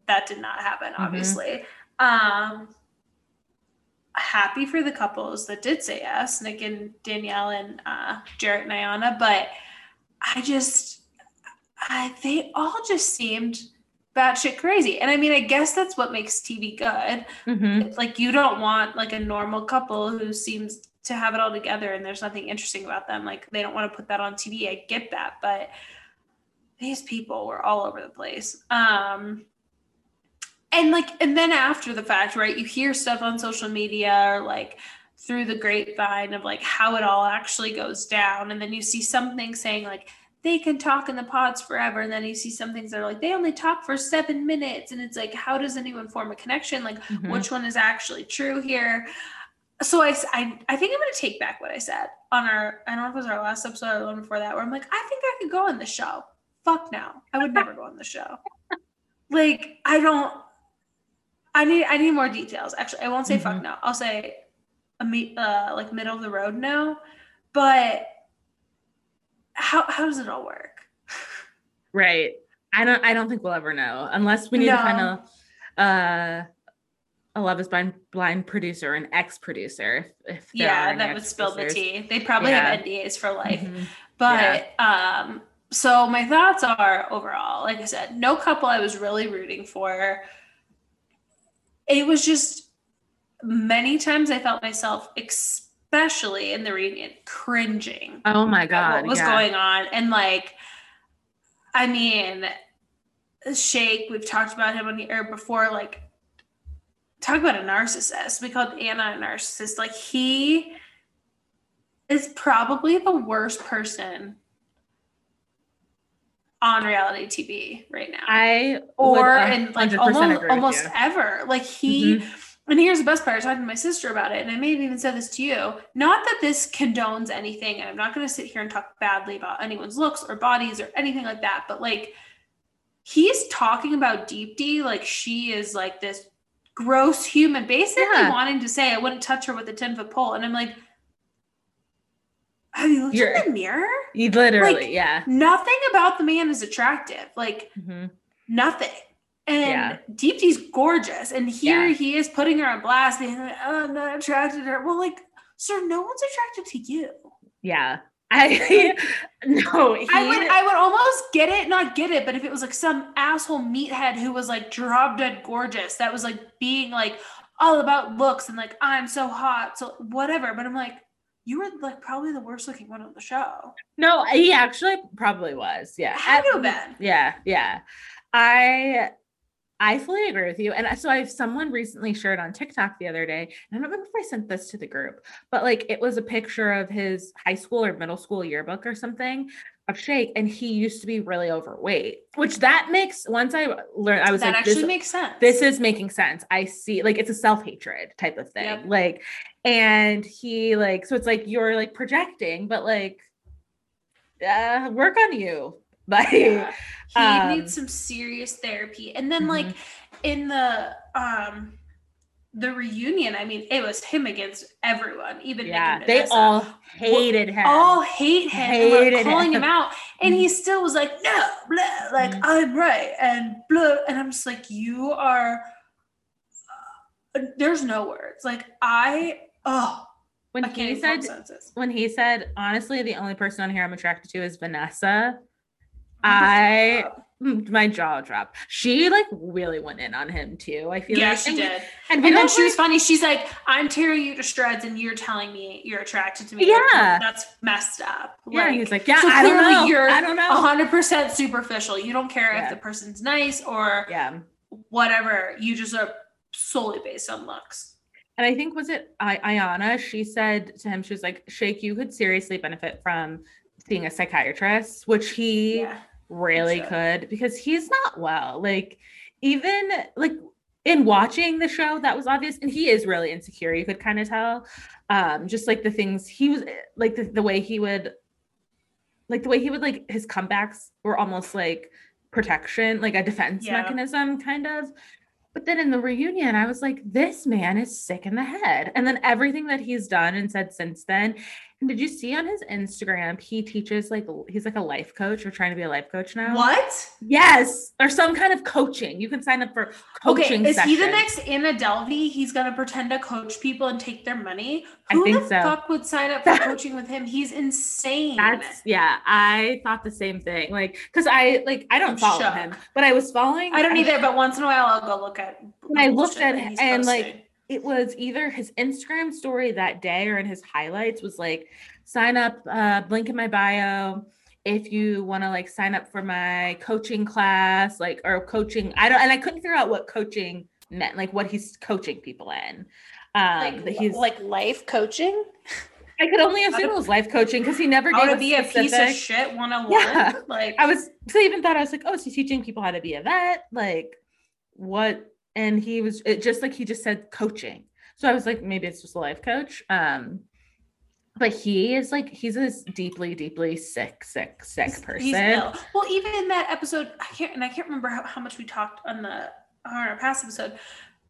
that did not happen, obviously. Mm-hmm. Um, happy for the couples that did say yes, Nick and Danielle and uh, Jarrett and Ayanna, but I just, I, they all just seemed batshit crazy. And I mean, I guess that's what makes T V good. Mm-hmm. It's like, you don't want like a normal couple who seems to have it all together and there's nothing interesting about them. Like, they don't want to put that on T V. I get that, but these people were all over the place. Um, and like, and then after the fact, right, you hear stuff on social media or like through the grapevine of like how it all actually goes down. And then you see something saying like, they can talk in the pods forever. And then you see some things that are like, they only talk for seven minutes. And it's like, how does anyone form a connection? Like, mm-hmm. which one is actually true here? So I, I, I think I'm going to take back what I said on our, I don't know if it was our last episode or the one before that, where I'm like, I think I could go on the show. Fuck no. I would never go on the show. Like, I don't, I need, I need more details. Actually, I won't say mm-hmm. fuck no. I'll say a me, uh, like middle of the road no. But How how does it all work? Right. I don't I don't think we'll ever know unless we need no. to find a uh, a Love is Blind blind producer, an ex producer. If, if yeah, that would spill the tea. They probably yeah. have N D As for life. Mm-hmm. But yeah. um, so my thoughts are overall, like I said, no couple I was really rooting for. It was just many times I felt myself expecting, especially in the reunion, cringing. Oh my God. What was yeah. going on? And like, I mean, Shake, we've talked about him on the air before, like, talk about a narcissist. We called Anna a narcissist. Like, he is probably the worst person on reality T V right now. I or in like almost, almost ever. Like he, mm-hmm. And here's the best part. I was talking to my sister about it, and I may have even said this to you. Not that this condones anything, and I'm not going to sit here and talk badly about anyone's looks or bodies or anything like that, but, like, he's talking about Deep D like she is, like, this gross human, basically yeah. wanting to say I wouldn't touch her with a ten-foot pole. And I'm like, have you looked You're, in the mirror? You literally, like, yeah. nothing about the man is attractive. Like, mm-hmm. nothing. And yeah. Deep D's gorgeous, and here yeah. he is putting her on blast, being like, "Oh, I'm not attracted to her." Well, like, sir, no one's attracted to you. Yeah, I no. He, I would, I would almost get it, not get it, but if it was like some asshole meathead who was like drop dead gorgeous, that was like being like all about looks and like I'm so hot, so whatever. But I'm like, you were like probably the worst looking one on the show. No, he actually probably was. Yeah, had to have been. Yeah, yeah, I. I fully agree with you. And so I have someone recently shared on TikTok the other day, and I don't remember if I sent this to the group, but like it was a picture of his high school or middle school yearbook or something of Shake. And he used to be really overweight, which that makes, once I learned, I was that like, actually this, makes sense. This is making sense. I see, like, it's a self-hatred type of thing. Yep. Like, and he like, so it's like, you're like projecting, but like, uh, work on you. But yeah. he um, needs some serious therapy. And then mm-hmm. like in the um the reunion, I mean, it was him against everyone, even yeah, Nick and Vanessa. They all hated him. All hate him. Hated and were calling him. him out. And he still was like, no, blah, like mm-hmm. I'm right and blah. And I'm just like, you are uh, there's no words. Like I oh when I he said when he said, honestly, the only person on here I'm attracted to is Vanessa. I, my jaw dropped. She like really went in on him too. I feel yeah, like. Yeah, she and did. We, and, we and then she like, was funny. She's like, I'm tearing you to shreds and you're telling me you're attracted to me. Yeah. Like, that's messed up. Yeah. Like, he's like, yeah, so I don't know. You're I don't know. one hundred percent superficial. You don't care yeah. if the person's nice or yeah. whatever. You just are solely based on looks. And I think, was it I- Ayana? She said to him, she was like, Shake, you could seriously benefit from seeing a psychiatrist, which he. Yeah. really sure. could, because he's not well, like even like in watching the show that was obvious, and he is really insecure, you could kind of tell, um just like the things he was like the, the way he would like the way he would like his comebacks were almost like protection, like a defense yeah. mechanism kind of. But then in the reunion, I was like, this man is sick in the head. And then everything that he's done and said since then. And did you see on his Instagram, he teaches like, he's like a life coach or trying to be a life coach now. What? Yes. Or some kind of coaching. You can sign up for coaching. Okay, is sessions. He the next Anna Delvey? He's going to pretend to coach people and take their money. Who I think the so. fuck would sign up for coaching with him? He's insane. That's, yeah. I thought the same thing. Like, cause I like, I don't I'm follow shook. him, but I was following. I don't I, either. But once in a while I'll go look at, and I looked at him and posting. Like, it was either his Instagram story that day or in his highlights was like, sign up, uh, link in my bio. If you want to like sign up for my coaching class, like, or coaching, I don't, and I couldn't figure out what coaching meant, like what he's coaching people in. Um, like, he's, like life coaching. I could only assume it was life coaching because he never gave to be a piece of shit one oh one. Yeah. Like I was, so I even thought I was like, oh, is he teaching people how to be a vet? Like what? And he was it just like, he just said coaching. So I was like, maybe it's just a life coach. Um, But he is like, he's this deeply, deeply sick, sick, sick person. He's ill. Well, even in that episode, I can't, and I can't remember how, how much we talked on the on our past episode,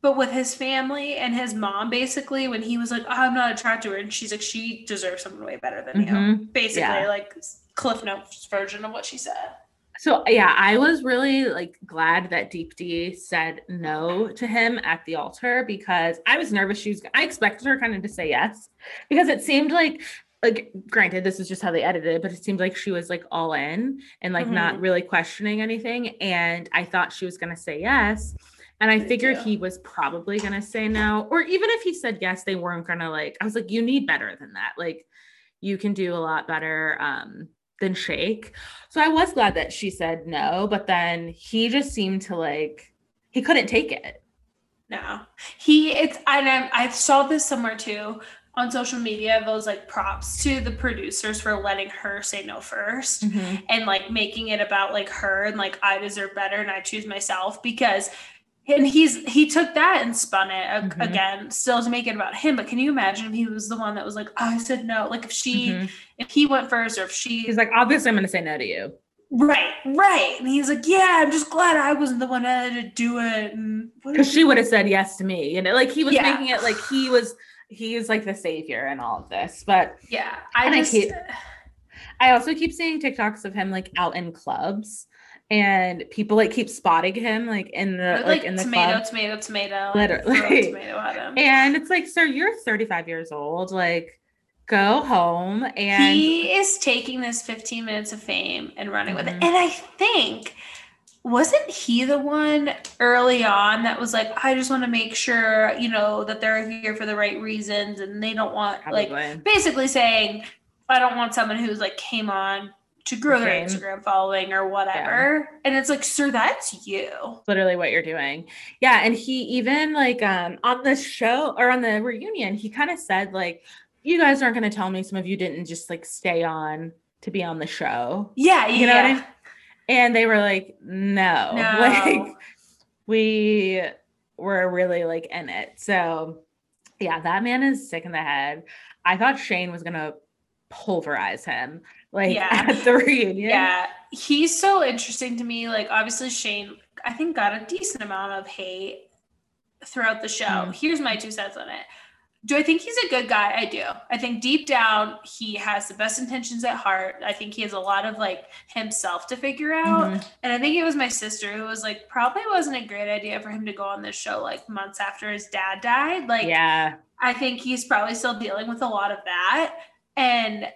but with his family and his mom, basically, when he was like, oh, I'm not attracted to her. And she's like, she deserves someone way better than mm-hmm. you. Basically, yeah. Like Cliff Notes version of what she said. So yeah, I was really like glad that Deep D said no to him at the altar because I was nervous. She was, I expected her kind of to say yes because it seemed like, like granted, this is just how they edited it, but it seemed like she was like all in and like mm-hmm. not really questioning anything. And I thought she was going to say yes. And I, I figured do. he was probably going to say no, or even if he said yes, they weren't going to like, I was like, you need better than that. Like you can do a lot better. Um, than shake. So I was glad that she said no, but then he just seemed to like, he couldn't take it. No, he it's, and I, I saw this somewhere too on social media, those like props to the producers for letting her say no first mm-hmm. and like making it about like her and like, I deserve better and I choose myself because, and he's, he took that and spun it a, mm-hmm. again, still to make it about him. But can you imagine if he was the one that was like, oh, I said no. Like if she, mm-hmm. if he went first or if she. He's like, obviously I'm going to say no to you. Right. Right. And he's like, yeah, I'm just glad I wasn't the one that had to do it. Because she would have said yes to me. You know, like he was yeah. making it like he was, he is like the savior in all of this. But yeah, I just. I, keep, I also keep seeing TikToks of him like out in clubs. And people like keep spotting him like in the like, like in the tomato, club. tomato, tomato, literally. Throw tomato at him. And it's like, sir, you're thirty-five years old. Like, go home. And he is taking this fifteen minutes of fame and running mm-hmm. with it. And I think wasn't he the one early on that was like, I just want to make sure you know that they're here for the right reasons, and they don't want Probably. like basically saying, I don't want someone who's like came on to grow their Instagram following or whatever. Yeah. And it's like, sir, that's you. Literally what you're doing. Yeah. And he even like um, on the show or on the reunion, he kind of said like, you guys aren't going to tell me some of you didn't just like stay on to be on the show. Yeah. You yeah. know what I mean? And they were like, no, no. Like we were really like in it. So yeah, that man is sick in the head. I thought Shane was going to pulverize him. Like yeah. at the reunion. Yeah. He's so interesting to me. Like obviously Shane, I think got a decent amount of hate throughout the show. Mm. Here's my two cents on it. Do I think he's a good guy? I do. I think deep down he has the best intentions at heart. I think he has a lot of like himself to figure out. Mm-hmm. And I think it was my sister who was like, probably wasn't a great idea for him to go on this show like months after his dad died. Like, yeah. I think he's probably still dealing with a lot of that. And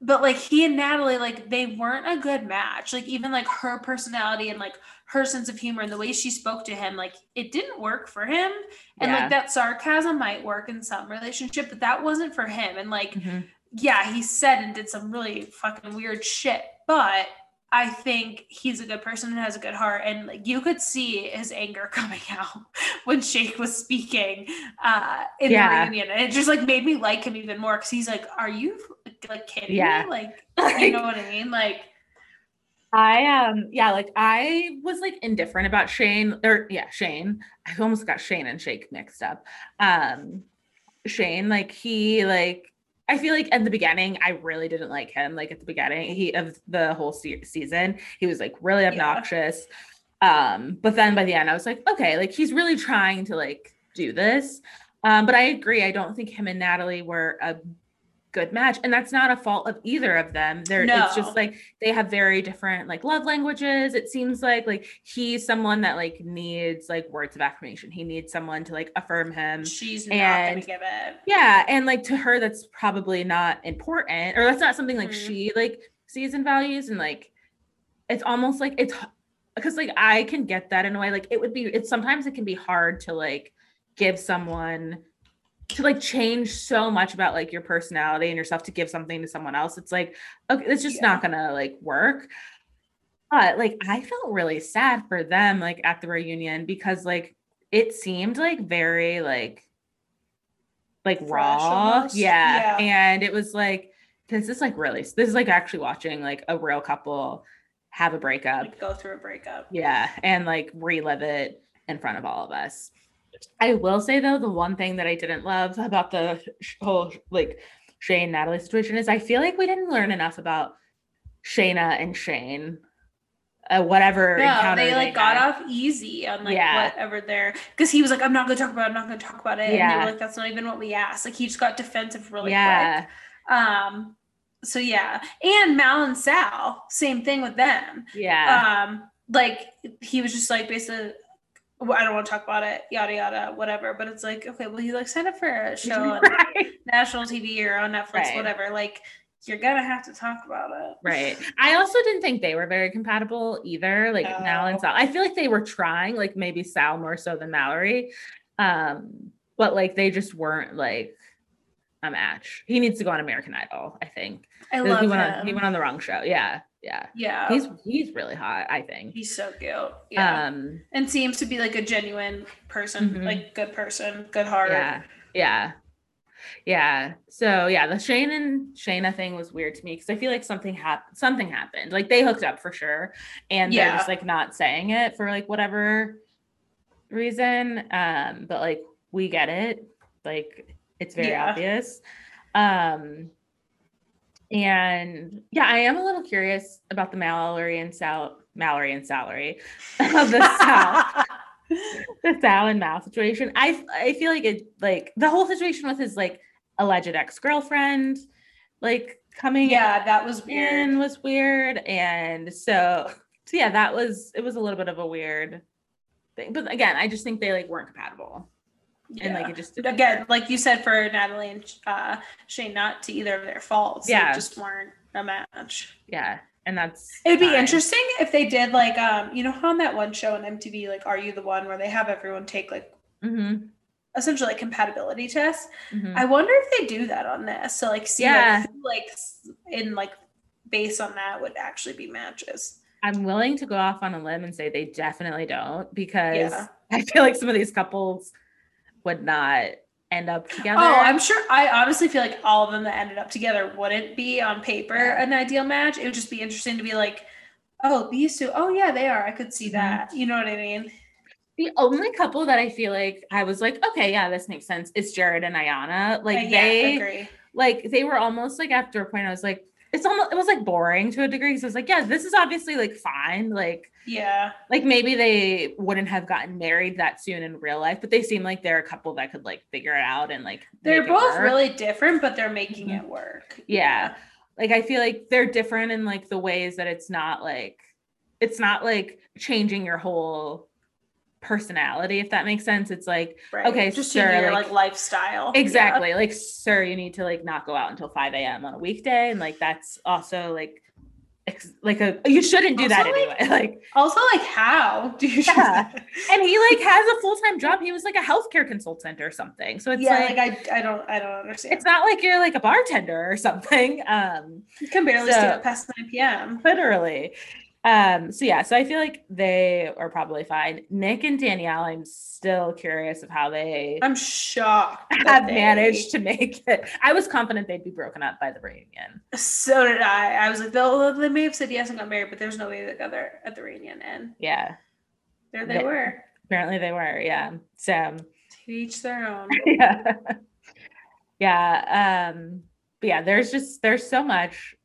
But like he and Natalie, like they weren't a good match. Like even like her personality and like her sense of humor and the way she spoke to him, like it didn't work for him. And yeah. like that sarcasm might work in some relationship, but that wasn't for him. And like, mm-hmm. yeah, he said and did some really fucking weird shit, but I think he's a good person and has a good heart. And like you could see his anger coming out when Shake was speaking uh, in yeah. the reunion. And it just like made me like him even more. Cause he's like, are you like kidding yeah. me? Like, like, you know what I mean? Like I, um, yeah, like I was like indifferent about Shane or yeah, Shane, I almost got Shane and Shake mixed up. Um, Shane, like he, like, I feel like at the beginning, I really didn't like him. Like at the beginning he of the whole se- season, he was like really obnoxious. Yeah. Um, but then by the end I was like, okay, like he's really trying to like do this. Um, but I agree. I don't think him and Natalie were a good match. And that's not a fault of either of them. They're no. It's just like, they have very different like love languages. It seems like, like he's someone that like needs like words of affirmation. He needs someone to like affirm him. She's and, not going to give it. Yeah. And like to her, that's probably not important or that's not something like mm-hmm. she like sees and values. And like, it's almost like it's because like, I can get that in a way, like it would be, it's sometimes it can be hard to like give someone, to like change so much about like your personality and yourself to give something to someone else. It's like, okay, it's just yeah. not gonna like work. But like, I felt really sad for them, like at the reunion, because like, it seemed like very like, like Fresh raw. Yeah. yeah. And it was like, this is like really, this is like actually watching like a real couple have a breakup, like go through a breakup. Yeah. And like relive it in front of all of us. I will say though, the one thing that I didn't love about the whole like Shane and Natalie situation is I feel like we didn't learn enough about Shayna and Shane. Uh, whatever no, encounter they like they got off easy on like yeah. whatever there, because he was like, I'm not gonna talk about it, I'm not gonna talk about it. Yeah. And they were like, that's not even what we asked. Like he just got defensive really yeah. quick. Um so yeah. And Mal and Sal, same thing with them. Yeah. Um like he was just like basically, I don't want to talk about it, yada yada, whatever. But it's like, okay, well, you like signed up for a show right. on national T V or on Netflix, right. whatever. Like, you're gonna have to talk about it, right? I also didn't think they were very compatible either. Like no. Mal and Sal, I feel like they were trying, like maybe Sal more so than Mallory, um, but like they just weren't like a match. He needs to go on American Idol, I think. I love he went him. On, he went on the wrong show. Yeah. Yeah. Yeah. He's he's really hot, I think. He's so cute. Yeah. Um, and seems to be like a genuine person, mm-hmm. like good person, good heart. Yeah. Yeah. Yeah. So yeah, the Shane and Shayna thing was weird to me because I feel like something happened something happened. Like they hooked up for sure. And yeah. they're just like not saying it for like whatever reason. Um, but like we get it. Like it's very yeah. obvious. Um And yeah, I am a little curious about the Mallory and Sal, Mallory and Salary, of the Sal, the Sal and Mal situation. I I feel like it, like the whole situation with his like alleged ex-girlfriend, like coming. Yeah, that was weird. Was weird, and so so yeah, that was it was a little bit of a weird thing. But again, I just think they like weren't compatible. Yeah. And like it just didn't again, work. Like you said, for Natalie and uh, Shane, not to either of their faults. Yeah, they just weren't a match. Yeah, and that's it'd fine. Be interesting if they did like um, you know how on that one show on M T V, like Are You the One, where they have everyone take like mm-hmm. essentially like compatibility tests. Mm-hmm. I wonder if they do that on this. So like see yeah. like, like in like based on that would actually be matches. I'm willing to go off on a limb and say they definitely don't, because yeah. I feel like some of these couples would not end up together. Oh, I'm sure. I honestly feel like all of them that ended up together wouldn't be on paper yeah. an ideal match. It would just be interesting to be like, oh, these two, oh yeah, they are. I could see mm-hmm. that. You know what I mean? The only couple that I feel like I was like, okay, yeah, this makes sense, is Jared and Ayanna. Like uh, yeah, they, agree. Like they were almost like after a point, I was like, it's almost, it was like boring to a degree. Cause I was like, yeah, this is obviously like fine. Like, yeah. Like maybe they wouldn't have gotten married that soon in real life, but they seem like they're a couple that could like figure it out and like, they're both really different, but they're making mm-hmm. it work. Yeah. yeah. Like, I feel like they're different in like the ways that it's not like, it's not like changing your whole personality, if that makes sense. It's like right. okay, just sure, your like, like lifestyle exactly yeah. like sir, you need to like not go out until five a.m. on a weekday, and like that's also like ex- like a you shouldn't do also, that anyway like, like also like how do you yeah. and he like has a full-time job. He was like a healthcare consultant or something, so it's yeah, like, like I, I don't I don't understand. It's not like you're like a bartender or something. Um you can barely so, stay up past nine p.m. literally. Um, so yeah, so I feel like they are probably fine. Nick and Danielle, I'm still curious of how they I'm shocked have they... managed to make it. I was confident they'd be broken up by the reunion. So did I. I was like, they they may have said yes and got married, but there's no way they got there at the reunion. And yeah, there they, they were. Apparently they were. Yeah. So to each their own. yeah. yeah. Um, but yeah, there's just, there's so much.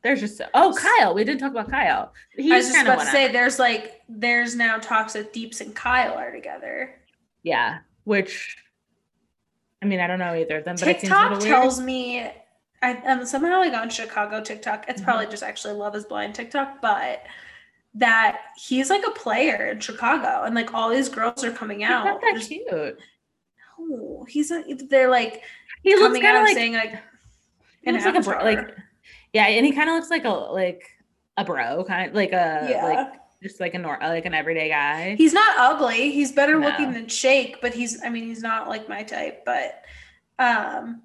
There's just, oh, Kyle. We didn't talk about Kyle. He's I was just about to say, out. there's like, there's now talks that Deeps and Kyle are together. Yeah. Which, I mean, I don't know either of them, but TikTok it seems tells weird. me, I um, somehow I got on Chicago TikTok. It's mm-hmm. probably just actually Love is Blind TikTok, but that he's like a player in Chicago and like all these girls are coming out. He's not that just, cute. No, he's, a, they're like, he looks kind of like, saying like, he looks like a bro, like, yeah, and he kind of looks like a like a bro, kind of like a yeah. like just like a nor- like an everyday guy. He's not ugly. He's better no. looking than Shake, but he's, I mean, he's not like my type, but um,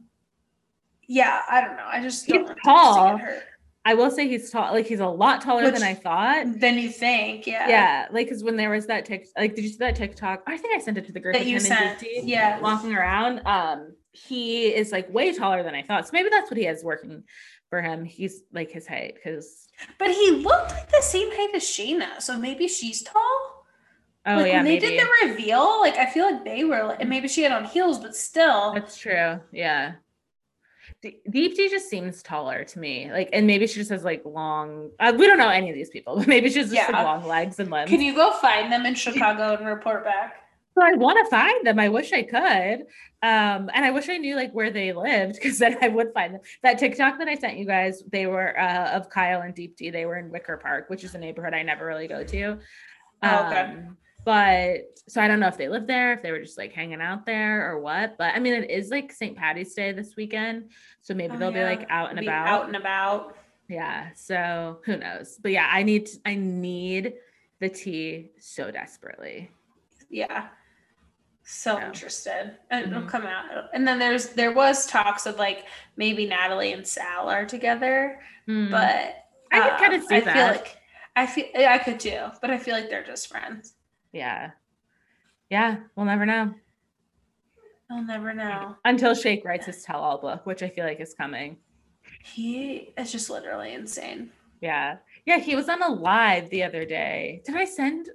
yeah, I don't know. I just don't he's tall. Her. I will say he's tall. Like he's a lot taller Which, than I thought. Than you think. Yeah. Yeah. Like, cause when there was that tick, like, did you see that TikTok? I think I sent it to the group. That you sent. D C, yeah. Walking around. Um, he is like way taller than I thought. So maybe that's what he has working for him. He's like his height. Cause. But he looked like the same height as Sheena. So maybe she's tall. Oh like, yeah. When they maybe. did the reveal, like, I feel like they were, and maybe she had on heels, but still. That's true. Yeah. Deep D just seems taller to me, like, and maybe she just has like long. Uh, we don't know any of these people, but maybe she's just yeah. like, long legs and limbs. Can you go find them in Chicago and report back? So I want to find them. I wish I could, um, and I wish I knew like where they lived because then I would find them. That TikTok that I sent you guys, they were uh, of Kyle and Deep D. They were in Wicker Park, which is a neighborhood I never really go to. Um, oh, okay. But so I don't know if they live there, if they were just like hanging out there or what, but I mean, it is like Saint Patty's Day this weekend. So maybe oh, they'll yeah. be like out and be about out and about. Yeah. So who knows, but yeah, I need, to, I need the tea so desperately. Yeah. So yeah. interested. And mm-hmm. it'll come out. And then there's, there was talks of like, maybe Natalie and Sal are together, mm. but I um, could kind of see I that. feel like I feel I could too, but I feel like they're just friends. Yeah. Yeah. We'll never know. We'll never know. Until Shake writes his tell-all book, which I feel like is coming. He is just literally insane. Yeah. Yeah. He was on a live the other day. Did I send?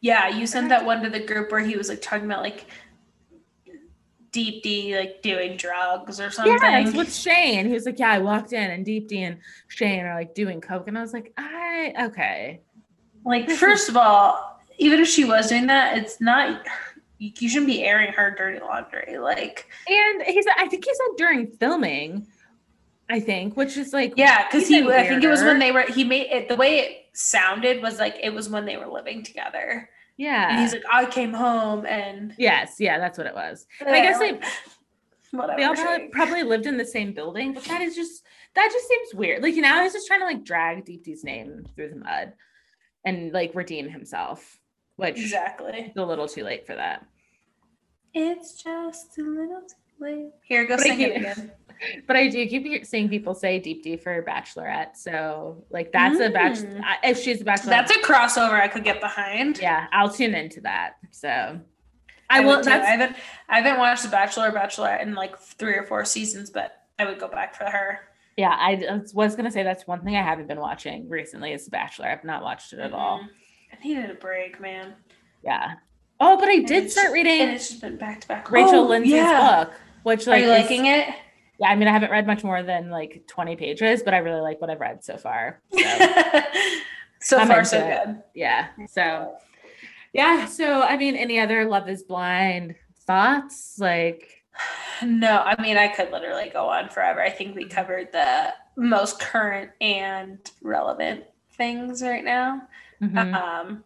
Yeah. You sent that one to the group where he was like talking about like Deep D like doing drugs or something. Yeah. It's with Shane. He was like, yeah, I walked in and Deep D and Shane are like doing coke. And I was like, I, okay. Like, first of all, even if she was doing that, it's not, you shouldn't be airing her dirty laundry. Like, and he said, I think he said during filming, I think, which is like, yeah, cause he, I think it was when they were, he made it, the way it sounded was like, it was when they were living together. Yeah. And he's like, I came home and. Yes. Yeah. That's what it was. And yeah, I guess like, they, whatever, they all probably, probably lived in the same building, but that is just, that just seems weird. Like, you know, he's just trying to like drag Deep D's name through the mud and like redeem himself. Which exactly. It's a little too late for that. It's just a little too late. Here, go but sing keep, it again. But I do keep seeing people say Deep D for Bachelorette. So, like, that's mm. a bachelor. If she's a bachelorette. That's a crossover I could get behind. Yeah, I'll tune into that. So, I, I will. That's, I, haven't, I haven't watched The Bachelor or Bachelorette in like three or four seasons, but I would go back for her. Yeah, I was going to say that's one thing I haven't been watching recently is The Bachelor. I've not watched it at mm-hmm. all. I needed a break, man. Yeah. Oh, but I and did start reading. And it's just been back to back. Rachel oh, Lindsay's yeah. book. Which, like, are you is, liking it? Yeah, I mean, I haven't read much more than like twenty pages, but I really like what I've read so far. So, so far, so it. good. Yeah. So, yeah. So, I mean, any other Love is Blind thoughts? Like, no, I mean, I could literally go on forever. I think we covered the most current and relevant things right now. Mm-hmm. Um,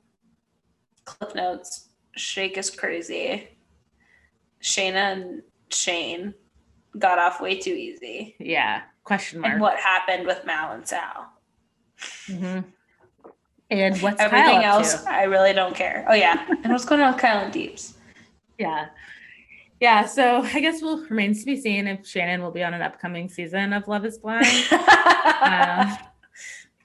clip notes. Shake is crazy. Shayna and Shane got off way too easy. Yeah. Question mark. And what happened with Mal and Sal? Mm-hmm. And what's everything Kyle else? To? I really don't care. Oh yeah. And what's going on with Kyle and Deeps? Yeah. Yeah. So I guess we'll remains to be seen if Shannon will be on an upcoming season of Love is Blind. uh,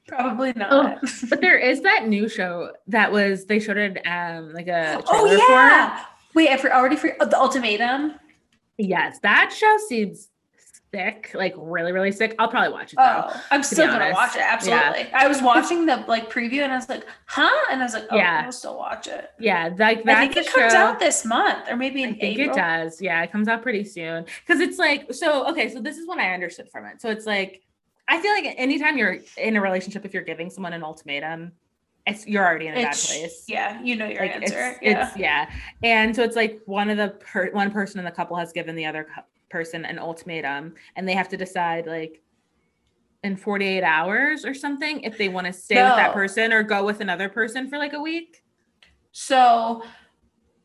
Probably not. Oh, but there is that new show that was, they showed it um, like a trailer Oh, yeah. For. Wait, I already forgot. Oh, The Ultimatum. Yes, that show seems sick, like really, really sick. I'll probably watch it though. Oh, I'm still going to watch it. Absolutely. Yeah. I was watching the like preview and I was like, huh? And I was like, oh, yeah. I'll still watch it. Yeah. Like that I think it show, comes out this month or maybe in I think April. It does. Yeah. It comes out pretty soon. Cause it's like, so, okay. So this is what I understood from it. So it's like, I feel like anytime you're in a relationship, if you're giving someone an ultimatum, it's, you're already in a it's, bad place. Yeah. You know, your like answer. It's, yeah. It's, yeah. And so it's like one of the, per- one person in the couple has given the other co- person an ultimatum and they have to decide like in forty-eight hours or something, if they want to stay no. with that person or go with another person for like a week. So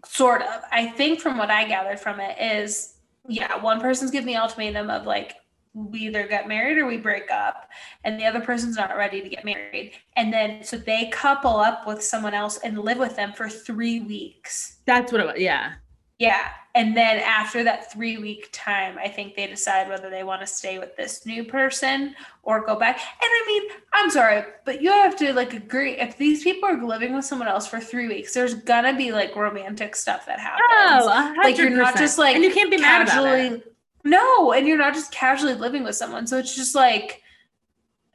sort of, I think from what I gathered from it is, yeah, one person's giving the ultimatum of like, we either get married or we break up, and the other person's not ready to get married. And then, so they couple up with someone else and live with them for three weeks. That's what it was. Yeah. Yeah. And then after that three week time, I think they decide whether they want to stay with this new person or go back. And I mean, I'm sorry, but you have to like agree, if these people are living with someone else for three weeks, there's gonna be like romantic stuff that happens. Oh, one hundred percent. Like you're not just like, and you can't be casually, mad about it. No, and you're not just casually living with someone. So it's just like,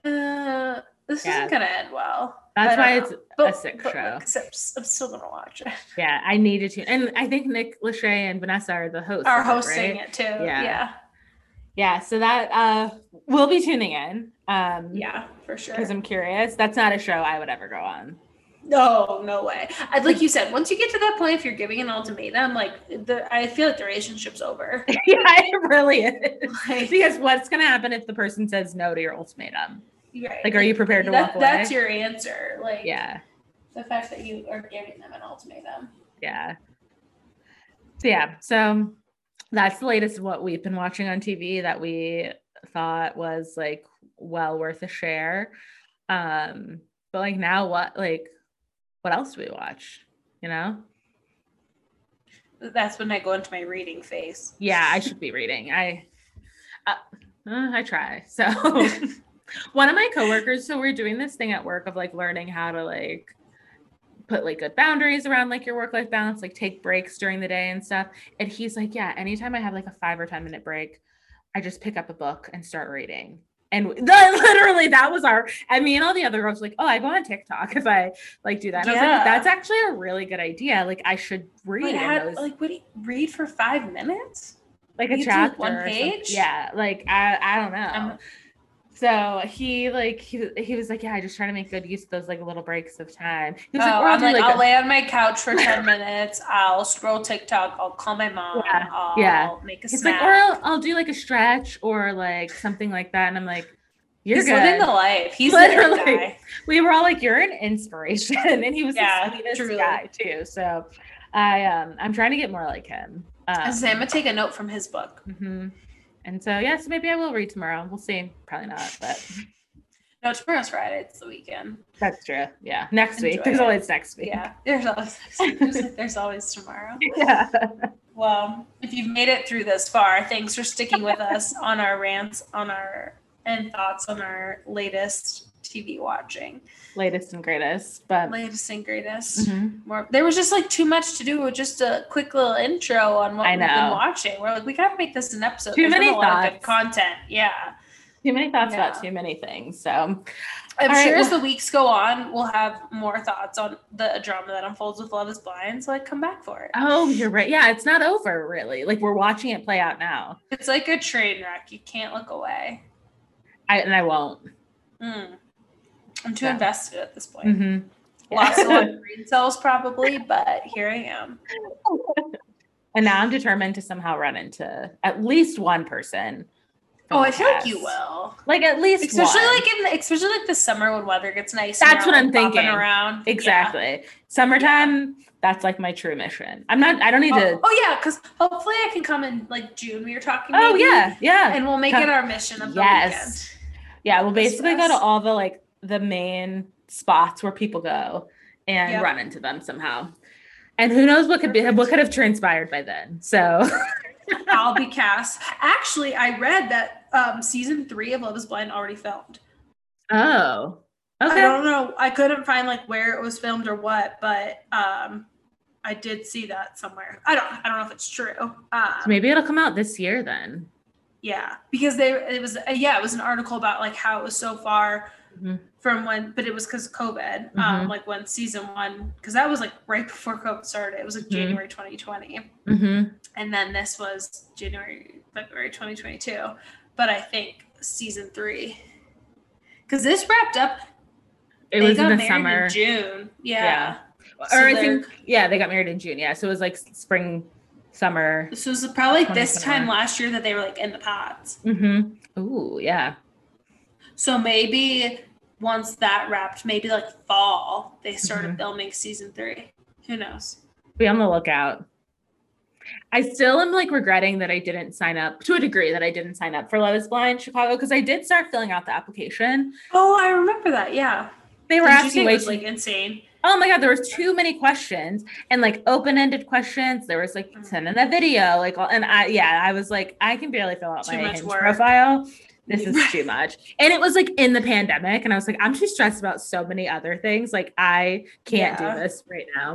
uh, this yeah. isn't going to end well. That's why know. it's but, a sick but, show. Except I'm still going to watch it. Yeah, I needed to. And I think Nick Lachey and Vanessa are the hosts. Are hosting it, right? it too. Yeah. yeah. Yeah. So that, uh, we'll be tuning in. Um, yeah, for sure. Because I'm curious. That's not a show I would ever go on. No, no way. I'd, like you said, once you get to that point, if you're giving an ultimatum, like the, I feel like the relationship's over. Yeah, it really is. Like, because what's going to happen if the person says no to your ultimatum? Right. Like, are you prepared to that, walk away? That's your answer. Like, yeah. The fact that you are giving them an ultimatum. Yeah. So, yeah. So that's the latest of what we've been watching on T V that we thought was like well worth a share. Um, but like now what, like, what else do we watch? You know? That's when I go into my reading phase. Yeah, I should be reading. I, uh, uh, I try. So one of my coworkers, so we're doing this thing at work of like learning how to like put like good boundaries around like your work-life balance, like take breaks during the day and stuff. And he's like, yeah, anytime I have like a five or ten minute break, I just pick up a book and start reading. And the, literally that was our, I mean, all the other girls were like, oh, I go on TikTok if I like do that. And yeah. I was like, that's actually a really good idea. Like I should read. Had, those, like, what do you read for five minutes? Like a chapter. One page? Yeah. Like, I, I don't know. I'm, so he like, he, he was like, yeah, I just try to make good use of those like little breaks of time. He was oh, like, I'm like, like I'll a- lay on my couch for ten minutes. I'll scroll TikTok. I'll call my mom. Yeah. I'll yeah. make a He's snack. Like, or I'll, I'll do like a stretch or like something like that. And I'm like, you're He's good. living the life. He's literally, the guy. We were all like, you're an inspiration. And he was yeah, the sweetest truly. guy too. So I, um, I'm trying to get more like him. Um, I was saying, I'm going to take a note from his book. Mm-hmm. And so, yes, yeah, so maybe I will read tomorrow. We'll see. Probably not, but. No, tomorrow's Friday. It's the weekend. That's true. Yeah. Next Enjoy week. It. There's always next week. Yeah. There's always next week. There's, there's always tomorrow. Yeah. Well, if you've made it through this far, thanks for sticking with us on our rants, on our, and thoughts on our latest T V watching. Latest and greatest, but. Latest and greatest. Mm-hmm. More. There was just like too much to do with just a quick little intro on what I we've know. been watching. We're like, we gotta make this an episode. Too There's many a thoughts. Lot of good content. Yeah. Too many thoughts yeah. about too many things. So I'm All sure right. as the weeks go on, we'll have more thoughts on the drama that unfolds with Love is Blind. So like come back for it. Oh, you're right. Yeah, it's not over really. Like we're watching it play out now. It's like a train wreck. You can't look away. I, and I won't. Mm. I'm too yeah. invested at this point. Mm-hmm. Yeah. Lost a lot of brain cells probably, but here I am. And now I'm determined to somehow run into at least one person. Oh, I feel like you will. Like at least especially one. like in the, especially like the summer when weather gets nice. That's what I'm thinking. Around. Exactly. Yeah. Summertime, yeah. that's like my true mission. I'm not, I don't need oh, to. Oh yeah. Cause hopefully I can come in like June. We were talking. Oh maybe, yeah. Yeah. And we'll make come. it our mission of the yes. weekend. Yeah. We'll basically go to all the, like the main spots where people go and yep. run into them somehow. And who knows what could be, what could have transpired by then. So I'll be cast. Actually, I read that um, season three of Love is Blind already filmed. Oh, okay. I don't know. I couldn't find like where it was filmed or what, but um, I did see that somewhere. I don't. I don't know if it's true. Um, so maybe it'll come out this year then. Yeah, because they it was yeah it was an article about like how it was so far mm-hmm. from when, but it was because COVID. Mm-hmm. Um, like when season one, because that was like right before COVID started. It was like mm-hmm. January twenty twenty. Mm-hmm. And then this was January, February twenty twenty-two. But I think season three, because this wrapped up. It they was got in the summer. In June. Yeah. yeah. So or I think, yeah, they got married in June. Yeah. So it was like spring, summer. So it was probably like this time last year that they were like in the pods. Mm-hmm. Ooh, yeah. So maybe once that wrapped, maybe like fall, they started mm-hmm. filming season three. Who knows? Be on the lookout. I still am like regretting that I didn't sign up to a degree that I didn't sign up for Love is Blind Chicago, because I did start filling out the application. Oh, I remember that. Yeah. They were did asking way too, like, insane. Oh my God, there was too many questions and like open-ended questions. There was like send in a video, like all, and I yeah, I was like, I can barely fill out too my Hinge profile. This is too much. And it was like in the pandemic. And I was like, I'm too stressed about so many other things. Like I can't yeah. do this right now.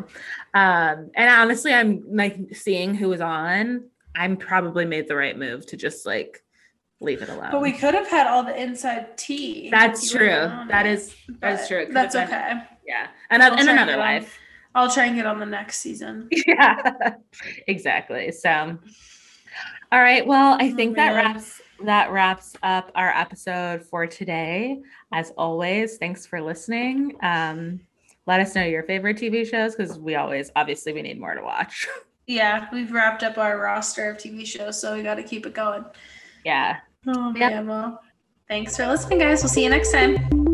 Um, and honestly, I'm like seeing who was on. I'm probably made the right move to just like leave it alone. But we could have had all the inside tea. That's true. That is, that is true. It that's been, okay. Yeah. And in another life. On, I'll try and get on the next season. Yeah, exactly. So, all right. Well, I think oh, that man. wraps That wraps up our episode for today. As always, thanks for listening. Um, let us know your favorite T V shows, because we always, obviously, we need more to watch. Yeah, we've wrapped up our roster of T V shows, so we got to keep it going. Yeah. Oh, man. Yep. Well, thanks for listening, guys. We'll see you next time.